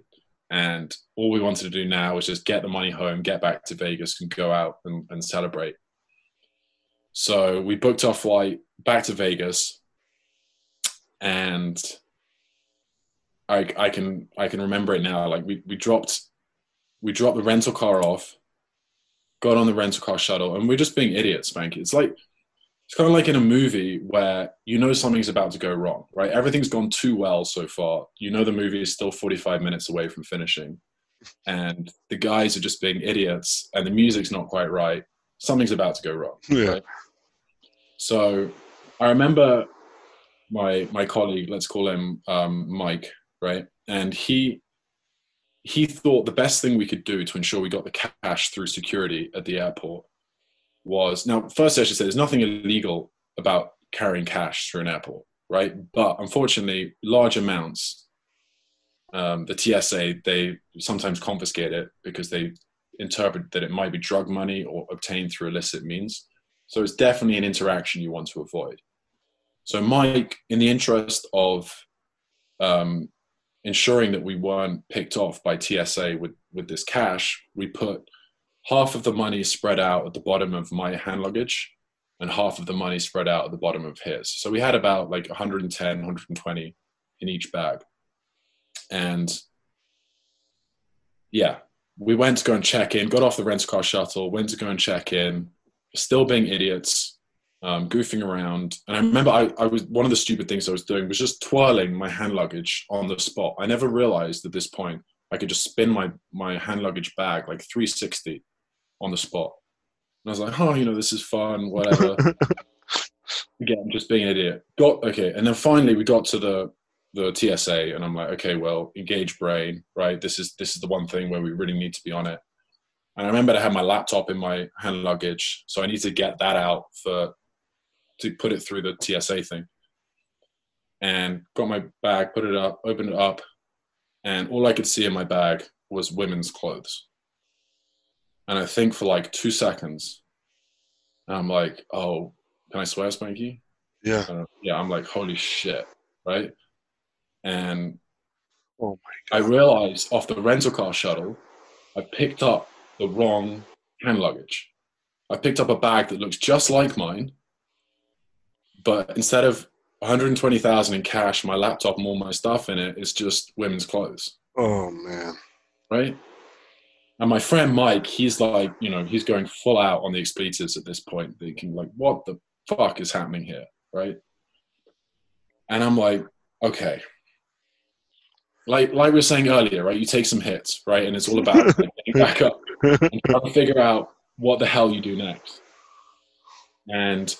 And all we wanted to do now was just get the money home, get back to Vegas, and go out and, and celebrate. So we booked our flight back to Vegas, and I, I can I can remember it now. Like we we dropped we dropped the rental car off, got on the rental car shuttle, and we're just being idiots, Spanky. It's like it's kind of like in a movie where you know something's about to go wrong, right? Everything's gone too well so far. You know the movie is still forty-five minutes away from finishing, and the guys are just being idiots, and the music's not quite right. Something's about to go wrong. Yeah. Right? So I remember my my colleague, let's call him um, Mike, right? And he he thought the best thing we could do to ensure we got the cash through security at the airport was, now first I should say there's nothing illegal about carrying cash through an airport, right? But unfortunately, large amounts, um, the T S A, they sometimes confiscate it because they interpret that it might be drug money or obtained through illicit means. So it's definitely an interaction you want to avoid. So Mike, in the interest of um, ensuring that we weren't picked off by T S A with, with this cash, we put half of the money spread out at the bottom of my hand luggage and half of the money spread out at the bottom of his. So we had about like one hundred ten, one hundred twenty in each bag. And yeah, we went to go and check in, got off the rental car shuttle, went to go and check in, still being idiots, um, goofing around. And I remember I, I was, one of the stupid things I was doing was just twirling my hand luggage on the spot. I never realized at this point, I could just spin my, my hand luggage bag like three sixty on the spot. And I was like, oh, you know, this is fun, whatever. Again, just being an idiot. Got, okay, and then finally we got to the, the T S A, and I'm like, okay, well, engage brain, right? This is this is the one thing where we really need to be on it. And I remember I had my laptop in my hand luggage, so I need to get that out for to put it through the T S A thing. And got my bag, put it up, opened it up, and all I could see in my bag was women's clothes. And I think for like two seconds, I'm like, oh, can I swear, Spanky? Yeah. Uh, yeah, I'm like, holy shit, right? And oh my God. I realized off the rental car shuttle, I picked up the wrong hand luggage. I picked up a bag that looks just like mine, but instead of one hundred twenty thousand in cash, my laptop and all my stuff in it, it's just women's clothes. Oh man. Right? And my friend Mike, he's like, you know, he's going full out on the expletives at this point, thinking like, what the fuck is happening here? Right? And I'm like, okay. Like like we were saying earlier, right? You take some hits, right? And it's all about like, getting back up and trying to figure out what the hell you do next. And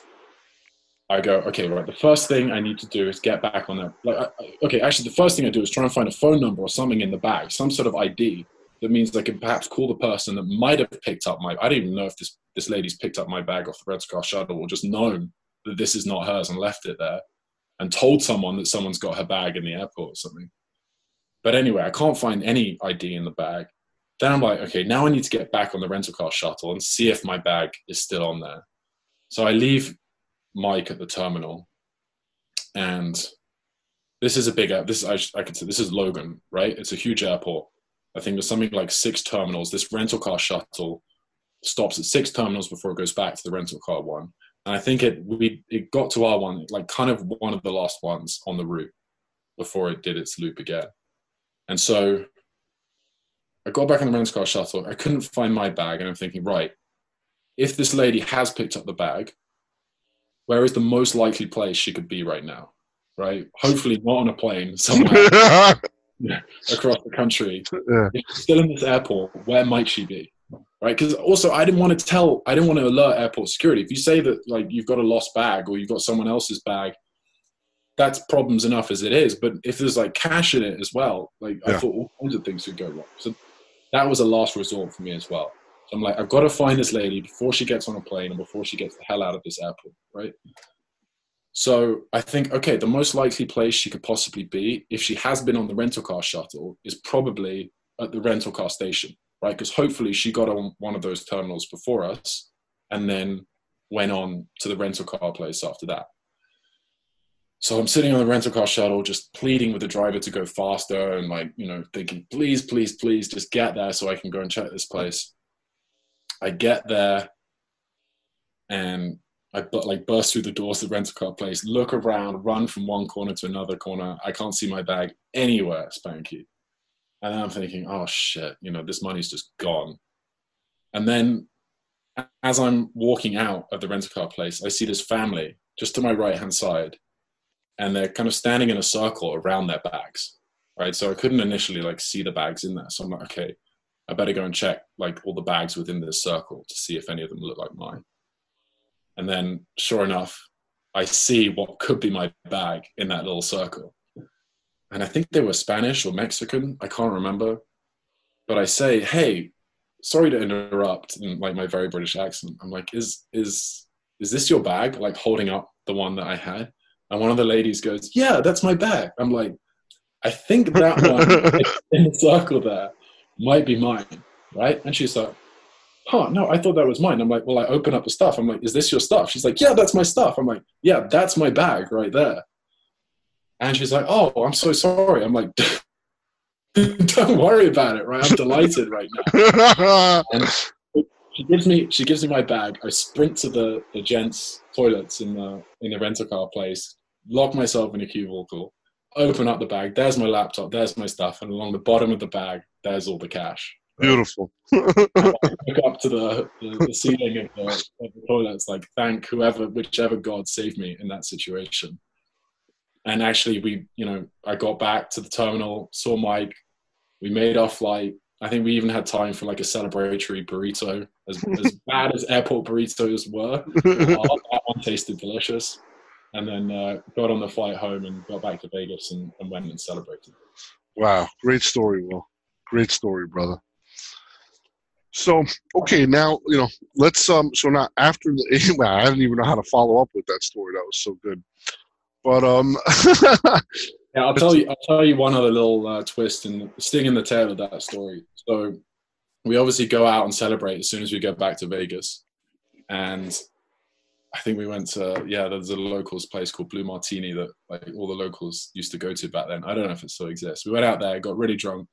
I go, okay, right, the first thing I need to do is get back on that. Like, I, okay, actually, the first thing I do is try and find a phone number or something in the bag, some sort of I D that means I can perhaps call the person that might have picked up my, I don't even know if this, this lady's picked up my bag off the Red Scar shuttle or just known that this is not hers and left it there and told someone that someone's got her bag in the airport or something. But anyway, I can't find any I D in the bag. Then I'm like, okay, now I need to get back on the rental car shuttle and see if my bag is still on there. So I leave Mike at the terminal, and this is a big this I, I could say this is Logan, right? It's a huge airport. I think there's something like six terminals. This rental car shuttle stops at six terminals before it goes back to the rental car one, and I think it we it got to our one like kind of one of the last ones on the route before it did its loop again. And so I got back on the rental car shuttle. I couldn't find my bag, and I'm thinking, right, if this lady has picked up the bag, where is the most likely place she could be right now, right? Hopefully not on a plane somewhere across the country. Yeah. If she's still in this airport, where might she be? Right? Because also I didn't want to tell, I didn't want to alert airport security. If you say that like you've got a lost bag or you've got someone else's bag, that's problems enough as it is. But if there's like cash in it as well, like yeah. I thought all kinds of things would go wrong. So that was a last resort for me as well. So I'm like, I've got to find this lady before she gets on a plane and before she gets the hell out of this airport, right? So I think, okay, the most likely place she could possibly be, if she has been on the rental car shuttle, is probably at the rental car station, right? Because hopefully she got on one of those terminals before us and then went on to the rental car place after that. So I'm sitting on the rental car shuttle, just pleading with the driver to go faster and like, you know, thinking, please, please, please just get there so I can go and check this place. I get there and I but like burst through the doors of the rental car place, look around, run from one corner to another corner. I can't see my bag anywhere, Spanky. And I'm thinking, oh shit, you know, this money's just gone. And then as I'm walking out of the rental car place, I see this family just to my right-hand side and they're kind of standing in a circle around their bags, right? So I couldn't initially like see the bags in there. So I'm like, okay, I better go and check like all the bags within this circle to see if any of them look like mine. And then sure enough, I see what could be my bag in that little circle. And I think they were Spanish or Mexican, I can't remember. But I say, hey, sorry to interrupt in like my very British accent. I'm like, is, is, is this your bag? Like holding up the one that I had. And one of the ladies goes, yeah, that's my bag. I'm like, I think that one in the circle there might be mine, right? And she's like, huh, no, I thought that was mine. I'm like, well, I open up the stuff. I'm like, is this your stuff? She's like, yeah, that's my stuff. I'm like, yeah, that's my bag right there. And she's like, oh, I'm so sorry. I'm like, don't worry about it, right? I'm delighted right now. And she gives me, she gives me my bag. I sprint to the, the gents' toilets in the in the rental car place, lock myself in a cubicle, open up the bag. There's my laptop. There's my stuff. And along the bottom of the bag, there's all the cash. Right? Beautiful. I look up to the, the, the ceiling of the, of the toilets, like thank whoever, whichever God saved me in that situation. And actually, we, you know, I got back to the terminal, saw Mike. We made our flight. I think we even had time for like a celebratory burrito. As, as bad as airport burritos were, that one tasted delicious. And then uh, got on the flight home and got back to Vegas and, and went and celebrated. Wow. Great story, Will. Great story, brother. So, okay, now, you know, let's, um, so now after the, well, I didn't even know how to follow up with that story. That was so good. But, um, yeah, I'll tell you, I'll tell you one other little uh, twist and sting in the tail of that story. So we obviously go out and celebrate as soon as we get back to Vegas. And I think we went to, yeah, there's a locals place called Blue Martini that like all the locals used to go to back then. I don't know if it still exists. We went out there, got really drunk.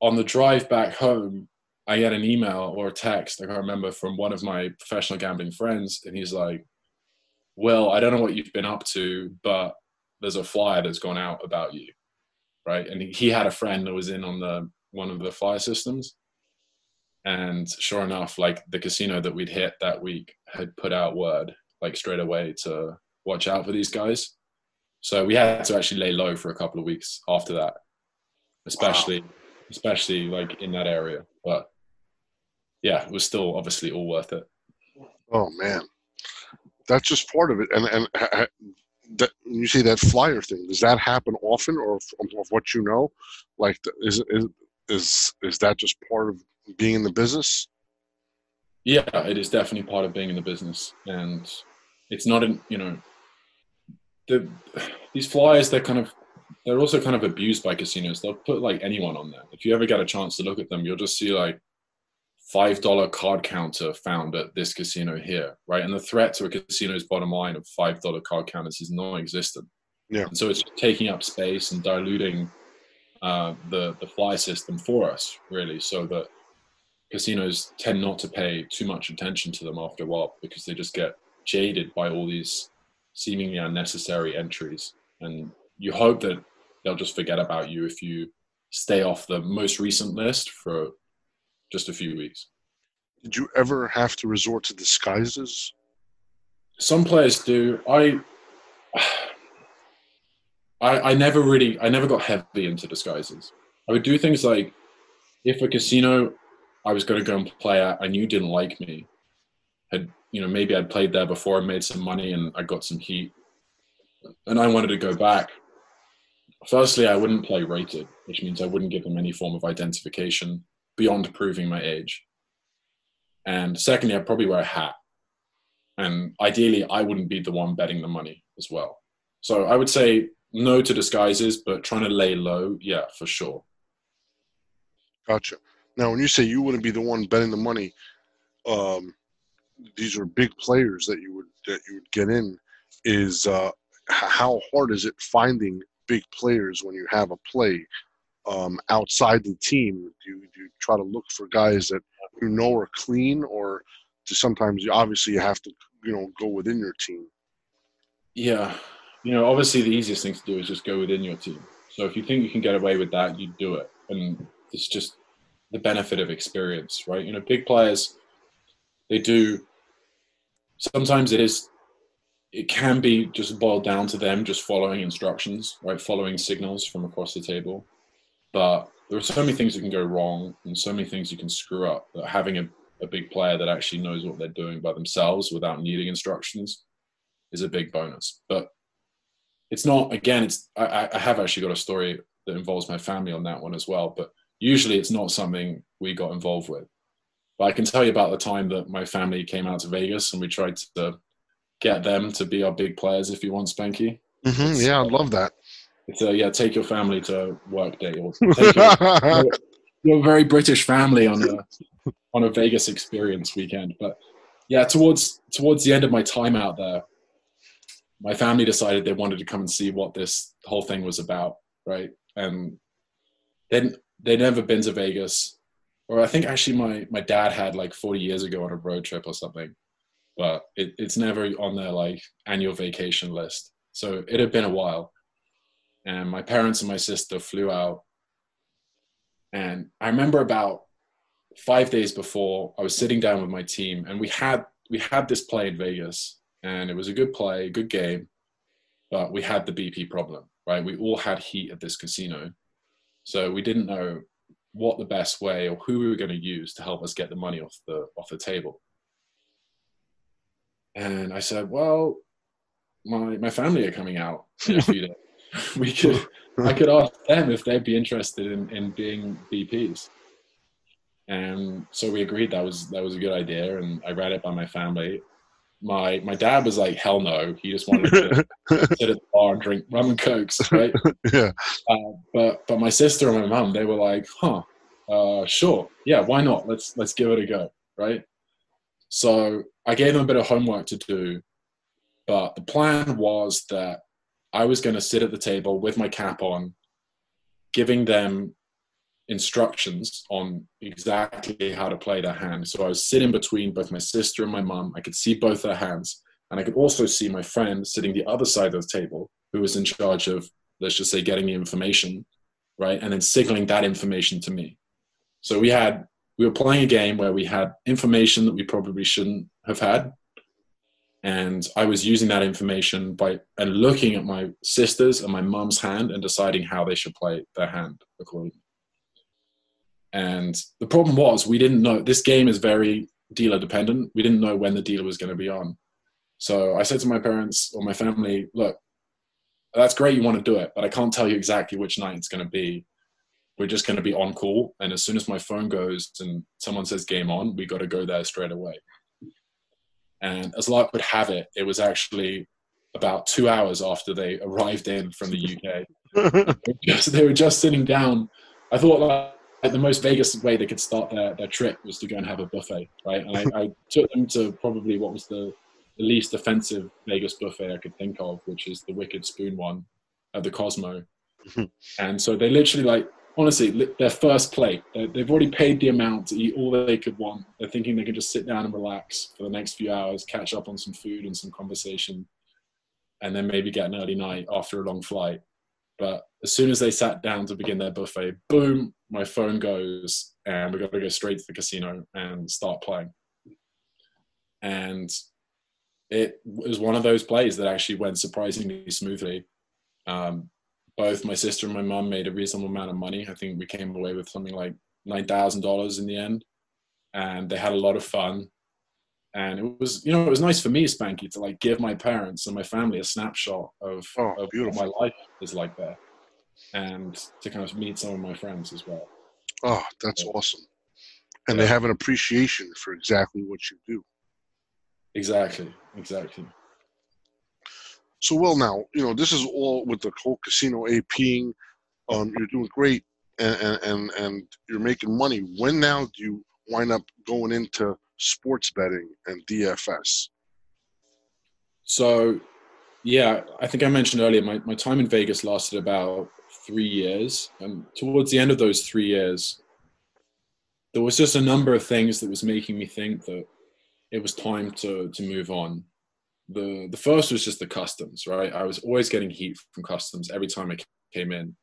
On the drive back home, I get an email or a text, I can't remember, from one of my professional gambling friends. And he's like, well, I don't know what you've been up to, but there's a flyer that's gone out about you, right? And he had a friend that was in on the one of the flyer systems. And sure enough, like the casino that we'd hit that week had put out word, like straight away, to watch out for these guys. So we had to actually lay low for a couple of weeks after that, especially, wow. especially like in that area. But yeah, it was still obviously all worth it. Oh man. That's just part of it. And and ha, that, you see that flyer thing, does that happen often or from, of what you know? Like, is, is is is that just part of being in the business? Yeah, it is definitely part of being in the business. And it's not, an, you know, the these flyers, they're kind of, they're also kind of abused by casinos. They'll put like anyone on there. If you ever get a chance to look at them, you'll just see like, five dollar card counter found at this casino here, right? And the threat to a casino's bottom line of five dollar card counters is non-existent. Yeah. And so it's taking up space and diluting uh, the, the fly system for us, really, so that casinos tend not to pay too much attention to them after a while because they just get jaded by all these seemingly unnecessary entries. And you hope that they'll just forget about you if you stay off the most recent list for just a few weeks. Did you ever have to resort to disguises? Some players do. I I, I never really, I never got heavily into disguises. I would do things like, if a casino I was going to go and play at, I knew didn't like me, had, you know, maybe I'd played there before and made some money and I got some heat, and I wanted to go back. Firstly, I wouldn't play rated, which means I wouldn't give them any form of identification beyond proving my age. And secondly, I'd probably wear a hat. And ideally, I wouldn't be the one betting the money as well. So I would say no to disguises, but trying to lay low, yeah, for sure. Gotcha. Now, when you say you wouldn't be the one betting the money, um, these are big players that you would that you would get in. Is uh, how hard is it finding big players when you have a play um, outside the team? Do you, do you try to look for guys that you know are clean, or do sometimes you obviously you have to you know go within your team? Yeah, you know, obviously the easiest thing to do is just go within your team. So if you think you can get away with that, you do it, and it's just the benefit of experience, right? You know, big players, they do, sometimes it is, it can be just boiled down to them just following instructions, right? Following signals from across the table. But there are so many things that can go wrong and so many things you can screw up, that having a, a big player that actually knows what they're doing by themselves without needing instructions is a big bonus. But it's not, again, it's, I, I have actually got a story that involves my family on that one as well, but usually it's not something we got involved with. But I can tell you about the time that my family came out to Vegas and we tried to get them to be our big players, if you want, Spanky. Mm-hmm, yeah, I'd love that. It's a, yeah, take your family to work day. Or take your, your very British family on a, on a Vegas experience weekend. But yeah, towards towards the end of my time out there, my family decided they wanted to come and see what this whole thing was about, right? And then they'd never been to Vegas, or I think actually my, my dad had like forty years ago on a road trip or something, but it, it's never on their like annual vacation list. So it had been a while. And my parents and my sister flew out. And I remember about five days before, I was sitting down with my team and we had, we had this play in Vegas, and it was a good play, good game, but we had the B P problem, right? We all had heat at this casino. So we didn't know what the best way or who we were going to use to help us get the money off the off the table. And I said, well, my my family are coming out in a few days. We could, I could ask them if they'd be interested in, in being B Ps. And so we agreed that was that was a good idea, and I ran it by my family. My my dad was like, hell no. He just wanted to sit at the bar and drink rum and cokes, right? Yeah. Uh, but but my sister and my mum, they were like, huh, uh, sure, yeah, why not? Let's let's give it a go, right? So I gave them a bit of homework to do, but the plan was that I was going to sit at the table with my cap on, giving them instructions on exactly how to play their hand. So I was sitting between both my sister and my mum. I could see both their hands, and I could also see my friend sitting the other side of the table, who was in charge of, let's just say, getting the information, right? And then signaling that information to me. So we had, we were playing a game where we had information that we probably shouldn't have had. And I was using that information by, and looking at my sister's and my mum's hand and deciding how they should play their hand accordingly. And the problem was, we didn't know, this game is very dealer dependent. We didn't know when the dealer was going to be on. So I said to my parents or my family, look, that's great you want to do it, but I can't tell you exactly which night it's going to be. We're just going to be on call. And as soon as my phone goes and someone says game on, we got to go there straight away. And as luck would have it, it was actually about two hours after they arrived in from the U K. they, were just, they were just sitting down. I thought, like, the most Vegas way they could start their, their trip was to go and have a buffet, right? And I, I took them to probably what was the, the least offensive Vegas buffet I could think of, which is the Wicked Spoon one at the Cosmo. And so they literally, like, honestly, their first plate, they've already paid the amount to eat all that they could want. They're thinking they can just sit down and relax for the next few hours, catch up on some food and some conversation, and then maybe get an early night after a long flight. But as soon as they sat down to begin their buffet, boom, my phone goes, and we got to go straight to the casino and start playing. And it was one of those plays that actually went surprisingly smoothly. Um, both my sister and my mom made a reasonable amount of money. I think we came away with something like nine thousand dollars in the end, and they had a lot of fun. And it was, you know, it was nice for me, Spanky, to like give my parents and my family a snapshot of, oh, of what my life is like there, and to kind of meet some of my friends as well. Oh, that's so awesome. And yeah, they have an appreciation for exactly what you do. Exactly, exactly. So, well, now, you know, this is all with the whole casino APing. Um, you're doing great, and, and, and you're making money. When now do you wind up going into sports betting and D F S? So, yeah, I think I mentioned earlier, my, my time in Vegas lasted about three years. And towards the end of those three years, there was just a number of things that was making me think that it was time to, to move on. The the first was just the customs, right? I was always getting heat from customs every time I came in.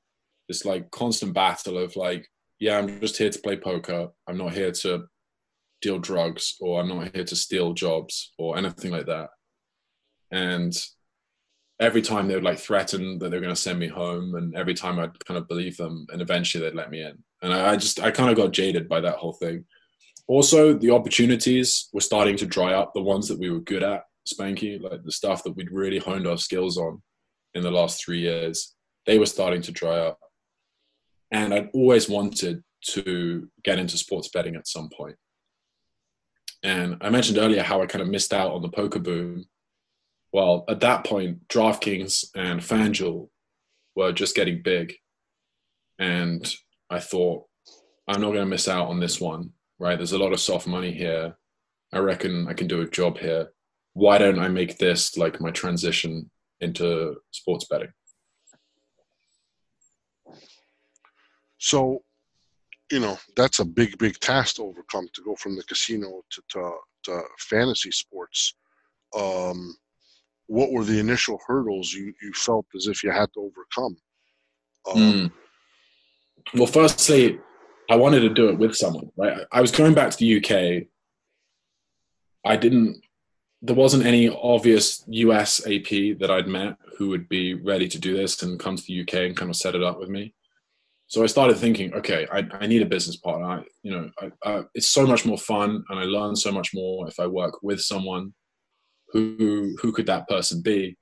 This like constant battle of like, yeah, I'm just here to play poker. I'm not here to deal drugs, or I'm not here to steal jobs or anything like that. And every time they would like threaten that they were going to send me home, and every time I'd kind of believe them, and eventually they'd let me in. And I, I just, I kind of got jaded by that whole thing. Also, the opportunities were starting to dry up, the ones that we were good at, Spanky, like the stuff that we'd really honed our skills on in the last three years, they were starting to dry up. And I'd always wanted to get into sports betting at some point. And I mentioned earlier how I kind of missed out on the poker boom. Well, at that point, DraftKings and FanDuel were just getting big. And I thought, I'm not going to miss out on this one, right? There's a lot of soft money here. I reckon I can do a job here. Why don't I make this like my transition into sports betting? So, you know, that's a big, big task to overcome, to go from the casino to, to, to fantasy sports. Um, what were the initial hurdles you, you felt as if you had to overcome? Um, mm. Well, firstly, I wanted to do it with someone, right? I was going back to the U K. I didn't, there wasn't any obvious U S A P that I'd met who would be ready to do this and come to the U K and kind of set it up with me. So I started thinking, okay, I, I need a business partner. I, you know, I, I, it's so much more fun, and I learn so much more if I work with someone. Who who could that person be?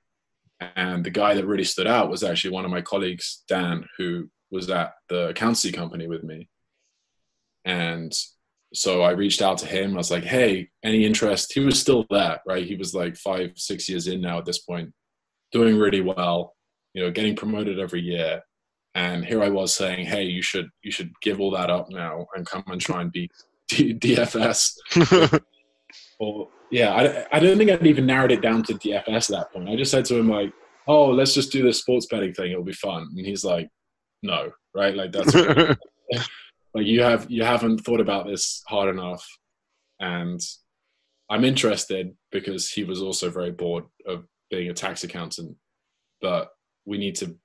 And the guy that really stood out was actually one of my colleagues, Dan, who was at the accountancy company with me. And so I reached out to him. I was like, hey, any interest? He was still there, right? He was like five, six years in now at this point, doing really well, you know, getting promoted every year. And here I was saying, hey, you should you should give all that up now and come and try and be D- DFS. Or, yeah, I, I don't think I'd even narrowed it down to D F S at that point. I just said to him, like, oh, let's just do this sports betting thing. It'll be fun. And he's like, no, right? Like, that's like you have you haven't thought about this hard enough. And I'm interested because he was also very bored of being a tax accountant. But we need to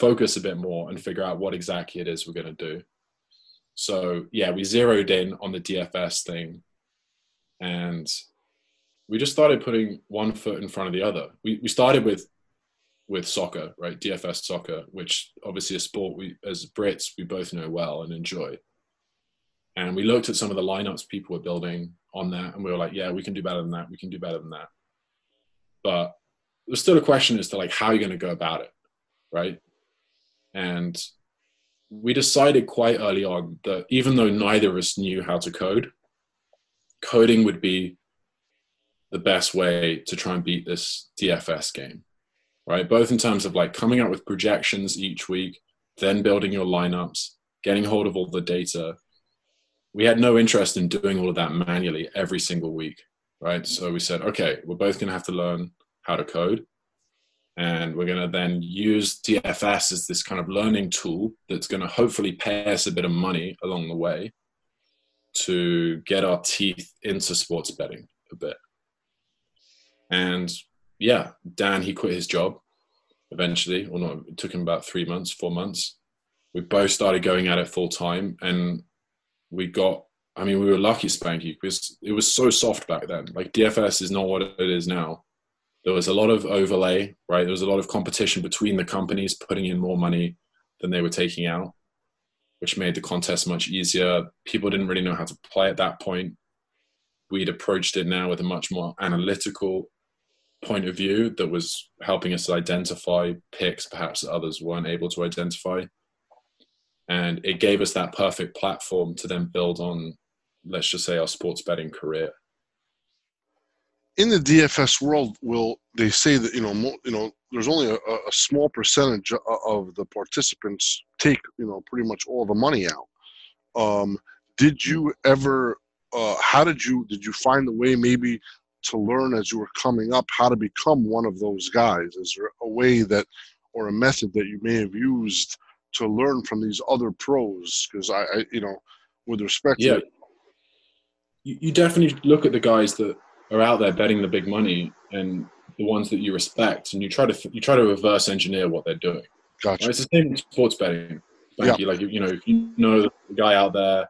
focus a bit more and figure out what exactly it is we're going to do. So, yeah, we zeroed in on the D F S thing, and we just started putting one foot in front of the other. We we started with with soccer, right? D F S soccer, which obviously is a sport we, as Brits, we both know well and enjoy. And we looked at some of the lineups people were building on that, and we were like, yeah, we can do better than that. We can do better than that. But there's still a question as to like how you're going to go about it, right? And we decided quite early on that even though neither of us knew how to code, coding would be the best way to try and beat this D F S game, right? Both in terms of like coming up with projections each week, then building your lineups, getting hold of all the data. We had no interest in doing all of that manually every single week, right? So we said, okay, we're both going to have to learn how to code. And we're going to then use D F S as this kind of learning tool that's going to hopefully pay us a bit of money along the way to get our teeth into sports betting a bit. And yeah, Dan, he quit his job eventually, or not, it took him about three months, four months. We both started going at it full time, and we got, I mean, we were lucky, Spanky, because it was so soft back then. Like D F S is not what it is now. there was a lot of overlay, right? There was a lot of competition between the companies putting in more money than they were taking out, which made the contest much easier. People didn't really know how to play at that point. We'd approached it now with a much more analytical point of view that was helping us to identify picks perhaps that others weren't able to identify. And it gave us that perfect platform to then build on, let's just say, our sports betting career. In the D F S world, Will, they say that, you know, mo- you know, there's only a, a small percentage of the participants take, you know, pretty much all the money out. Um, did you ever, uh, how did you, did you find the way maybe to learn as you were coming up how to become one of those guys? Is there a way that, or a method that you may have used to learn from these other pros? Because I, I, you know, with respect yeah. to... You, you definitely look at the guys that are out there betting the big money and the ones that you respect, and you try to you try to reverse engineer what they're doing. Gotcha. Right? It's the same with sports betting. Like, yeah. like you know, if you know the guy out there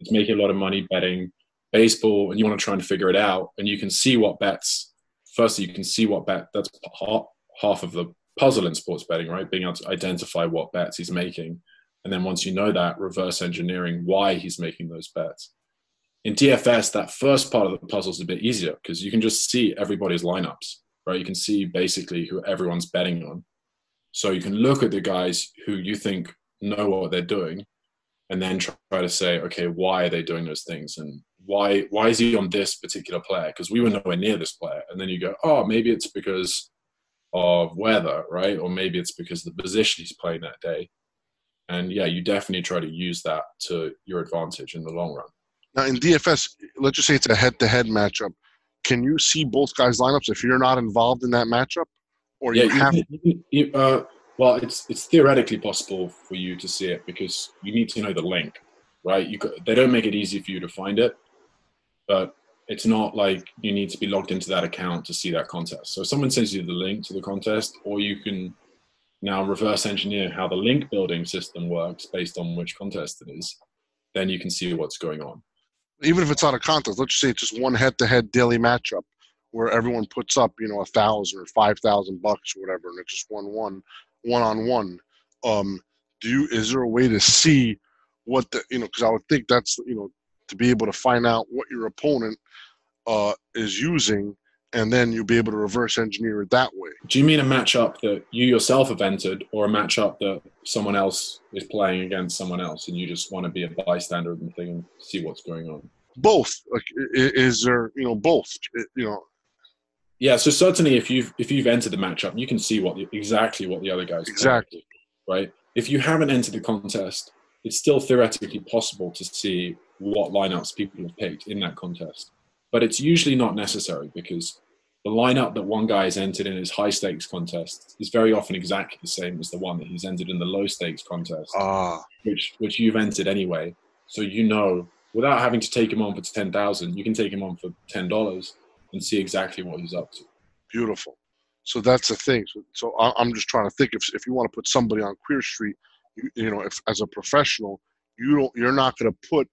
is making a lot of money betting baseball, and you want to try and figure it out, and you can see what bets. Firstly, you can see what bet. That's half, half of the puzzle in sports betting, right? Being able to identify what bets he's making, and then once you know that, reverse engineering why he's making those bets. In D F S, that first part of the puzzle is a bit easier because you can just see everybody's lineups, right? You can see basically who everyone's betting on. So you can look at the guys who you think know what they're doing and then try to say, okay, why are they doing those things? And why why is he on this particular player? Because we were nowhere near this player. And then you go, oh, maybe it's because of weather, right? Or maybe it's because of the position he's playing that day. And yeah, you definitely try to use that to your advantage in the long run. Now, in D F S, let's just say it's a head-to-head matchup. Can you see both guys' lineups if you're not involved in that matchup? Or yeah, you have you, you, uh, well, it's it's theoretically possible for you to see it because you need to know the link, right? You could, they don't make it easy for you to find it, but it's not like you need to be logged into that account to see that contest. So if someone sends you the link to the contest, or you can now reverse engineer how the link building system works based on which contest it is, then you can see what's going on. Even if it's not a contest, let's just say it's just one head-to-head daily matchup where everyone puts up, you know, a thousand or five thousand bucks or whatever, and it's just one-one, one-on-one. Um, do you is there a way to see what the you know? Because I would think that's you know to be able to find out what your opponent uh, is using, and then you'll be able to reverse engineer it that way. Do you mean a matchup that you yourself have entered, or a matchup that someone else is playing against someone else, and you just want to be a bystander and thing and see what's going on? Both. Like, is there, you know, both, you know? Yeah. So certainly, if you've if you've entered the matchup, you can see what the, exactly what the other guys exactly playing, right. If you haven't entered the contest, it's still theoretically possible to see what lineups people have picked in that contest. But it's usually not necessary because the lineup that one guy has entered in his high-stakes contest is very often exactly the same as the one that he's entered in the low-stakes contest, ah. which which you've entered anyway. So you know, without having to take him on for ten thousand dollars, you can take him on for ten dollars and see exactly what he's up to. Beautiful. So that's the thing. So, so I'm just trying to think, if if you want to put somebody on Queer Street, you, you know, if, as a professional, you don't, you're not going to put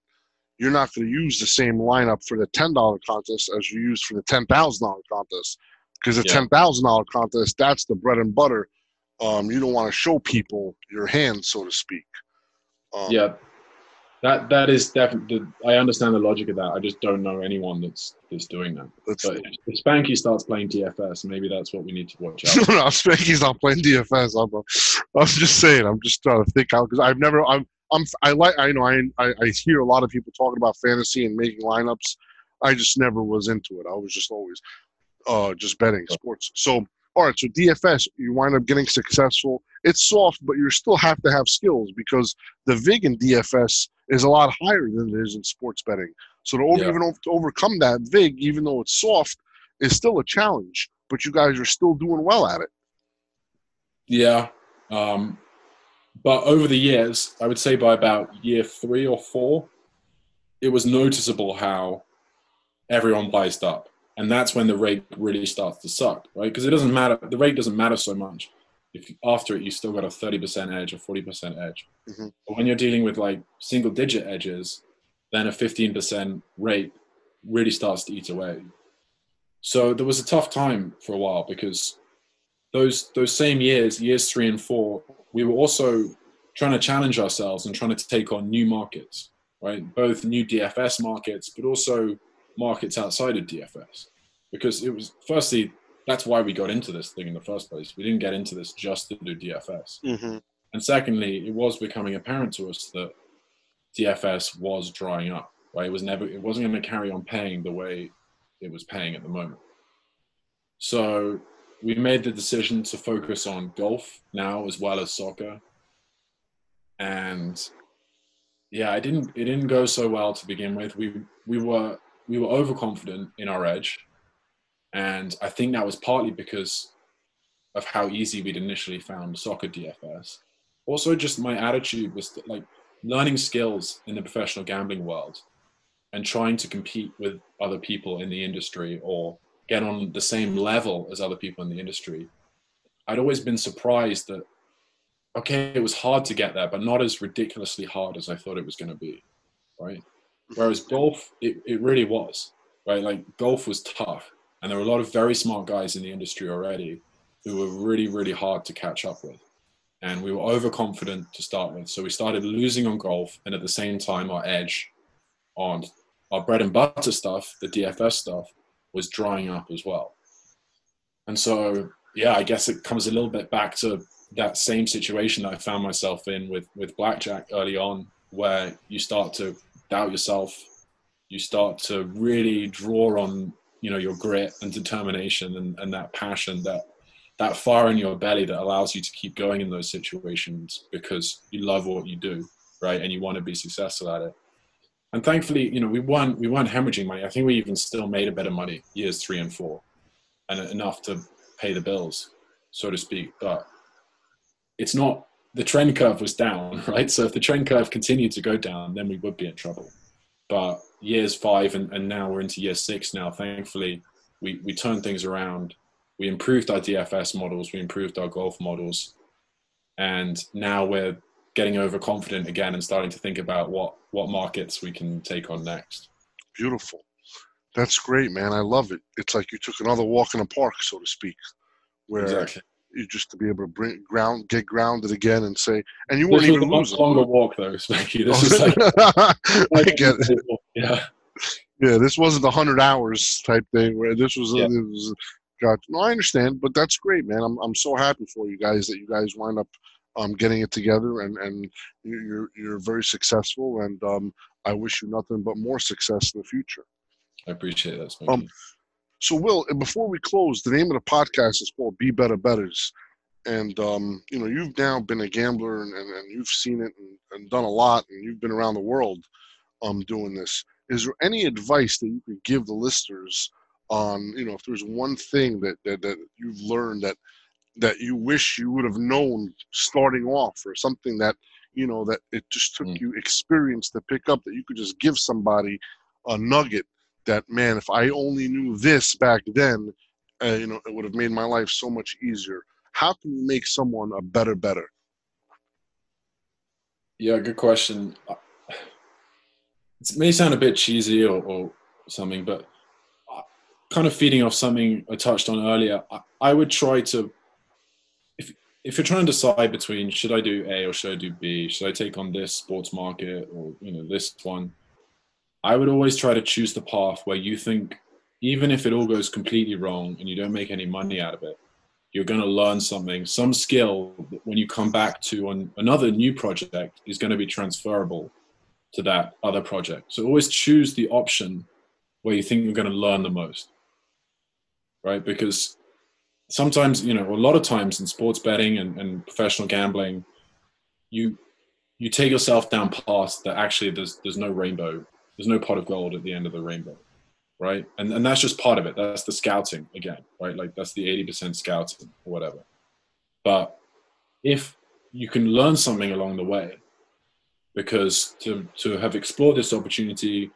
you're not going to use the same lineup for the ten dollar contest as you use for the ten thousand dollar contest. Because the yeah. ten thousand dollar contest, that's the bread and butter. Um, you don't want to show people your hand, so to speak. Um, yeah. That That is definitely – I understand the logic of that. I just don't know anyone that's that's doing that. That's, but if Spanky starts playing D F S, maybe that's what we need to watch out for. No, no, Spanky's not playing D F S. I'm, I'm just saying. I'm just trying to think out because I've never – I'm. I'm, I like. I know. I, I hear a lot of people talking about fantasy and making lineups. I just never was into it. I was just always uh, just betting sports. So, all right. So D F S, you wind up getting successful. It's soft, but you still have to have skills because the vig in D F S is a lot higher than it is in sports betting. So to over, yeah. even over, to overcome that vig, even though it's soft, is still a challenge. But you guys are still doing well at it. Yeah. Um. But over the years, I would say by about year three or four, it was noticeable how everyone biased up. And that's when the rake really starts to suck, right? Because it doesn't matter. The rake doesn't matter so much. If after it, you still got a thirty percent edge or forty percent edge. Mm-hmm. But when you're dealing with like single digit edges, then a fifteen percent rake really starts to eat away. So there was a tough time for a while because those those same years, years three and four, we were also trying to challenge ourselves and trying to take on new markets, right? Both new D F S markets, but also markets outside of D F S. Because it was, firstly, that's why we got into this thing in the first place. We didn't get into this just to do D F S. Mm-hmm. And secondly, it was becoming apparent to us that D F S was drying up, right? It was never, it wasn't going to carry on paying the way it was paying at the moment. So we made the decision to focus on golf now as well as soccer. And yeah, it didn't, it didn't go so well to begin with. We, we were, we were overconfident in our edge. And I think that was partly because of how easy we'd initially found soccer D F S. Also, just my attitude was like learning skills in the professional gambling world and trying to compete with other people in the industry or get on the same level as other people in the industry. I'd always been surprised that, okay, it was hard to get there, but not as ridiculously hard as I thought it was going to be, right? Whereas golf, it, it really was, right? Like golf was tough. And there were a lot of very smart guys in the industry already who were really, really hard to catch up with. And we were overconfident to start with. So we started losing on golf and at the same time our edge on our bread and butter stuff, the D F S stuff, was drying up as well. And so, yeah, I guess it comes a little bit back to that same situation that I found myself in with, with blackjack early on, where you start to doubt yourself. You start to really draw on, you know, your grit and determination and, and that passion, that that fire in your belly that allows you to keep going in those situations because you love what you do, right? And you want to be successful at it. And thankfully, you know, we weren't we weren't hemorrhaging money. I think we even still made a bit of money years three and four, and enough to pay the bills, so to speak. But it's not, the trend curve was down, right? So if the trend curve continued to go down, then we would be in trouble. But years five and, and now we're into year six now, thankfully, we, we turned things around. We improved our D F S models. We improved our golf models. And now we're getting overconfident again and starting to think about what, what markets we can take on next. Beautiful. That's great, man. I love it. It's like you took another walk in a park, so to speak, where exactly. You just to be able to bring ground, get grounded again and say, and you weren't even losing. This was a much longer walk though, Spanky. This is like, like I get it. Yeah. Yeah, this wasn't the hundred hours type thing where this was, yeah. It was, God, no, I understand, but that's great, man. I'm, I'm so happy for you guys that you guys wind up um, getting it together and, and you're, you're very successful and um, I wish you nothing but more success in the future. I appreciate that, Spanky. Um, So, Will, before we close, the name of the podcast is called Be Better Bettors. And, um, you know, you've now been a gambler and, and, and you've seen it and, and done a lot and you've been around the world um, doing this. Is there any advice that you could give the listeners on, you know, if there's one thing that, that, that you've learned that that you wish you would have known starting off or something that, you know, that it just took mm. you experience to pick up that you could just give somebody a nugget that, man, if I only knew this back then, uh, you know, it would have made my life so much easier. How can you make someone a better better? Yeah, good question. It may sound a bit cheesy or, or something, but kind of feeding off something I touched on earlier, I, I would try to, if if you're trying to decide between should I do A or should I do B, should I take on this sports market or, you know, this one, I would always try to choose the path where you think, even if it all goes completely wrong and you don't make any money out of it, you're going to learn something, some skill that when you come back to on another new project is going to be transferable to that other project. So always choose the option where you think you're going to learn the most, right? Because sometimes, you know, a lot of times in sports betting and, and professional gambling, you you take yourself down paths that actually there's there's no rainbow. There's no pot of gold at the end of the rainbow, right? And and that's just part of it. That's the scouting again, right? Like that's the eighty percent scouting or whatever. But if you can learn something along the way, because to, to have explored this opportunity,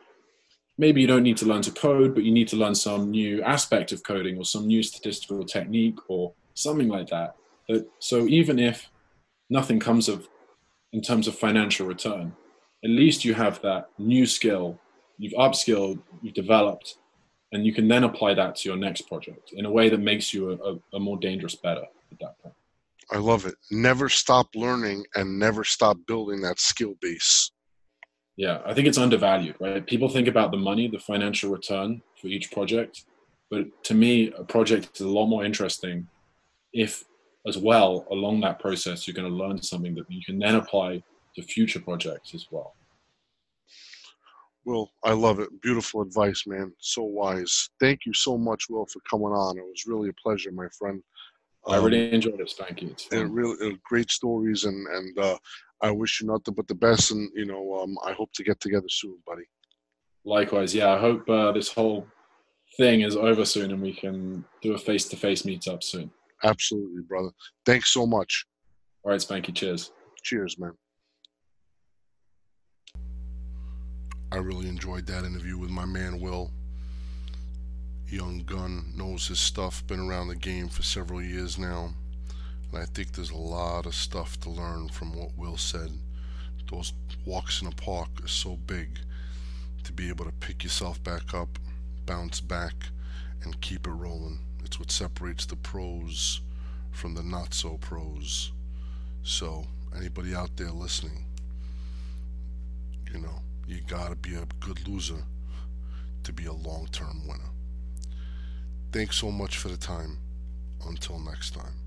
maybe you don't need to learn to code, but you need to learn some new aspect of coding or some new statistical technique or something like that. But, so even if nothing comes of in terms of financial return, at least you have that new skill, you've upskilled, you've developed, And you can then apply that to your next project in a way that makes you a, a more dangerous better at that point. I love it. Never stop learning and never stop building that skill base. Yeah, I think it's undervalued, right? People think about the money, the financial return for each project. But to me, a project is a lot more interesting if, as well, along that process, you're going to learn something that you can then apply to future projects as well. Will, I love it. Beautiful advice, man. So wise. Thank you so much, Will, for coming on. It was really a pleasure, my friend. Um, I really enjoyed it. Thank you. It really it great stories, and and uh, I wish you nothing but the best. And you know, um, I hope to get together soon, buddy. Likewise, yeah. I hope uh, this whole thing is over soon, and we can do a face-to-face meetup soon. Absolutely, brother. Thanks so much. All right, Spanky. Cheers. Cheers, man. I really enjoyed that interview with my man Will. Young gun, knows his stuff, been around the game for several years now, and I think there's a lot of stuff to learn from what Will said. Those walks in a park are so big, to be able to pick yourself back up, bounce back, and keep it rolling. It's what separates the pros from the not so pros. So anybody out there listening, you know, you gotta be a good loser to be a long-term winner. Thanks so much for the time. Until next time.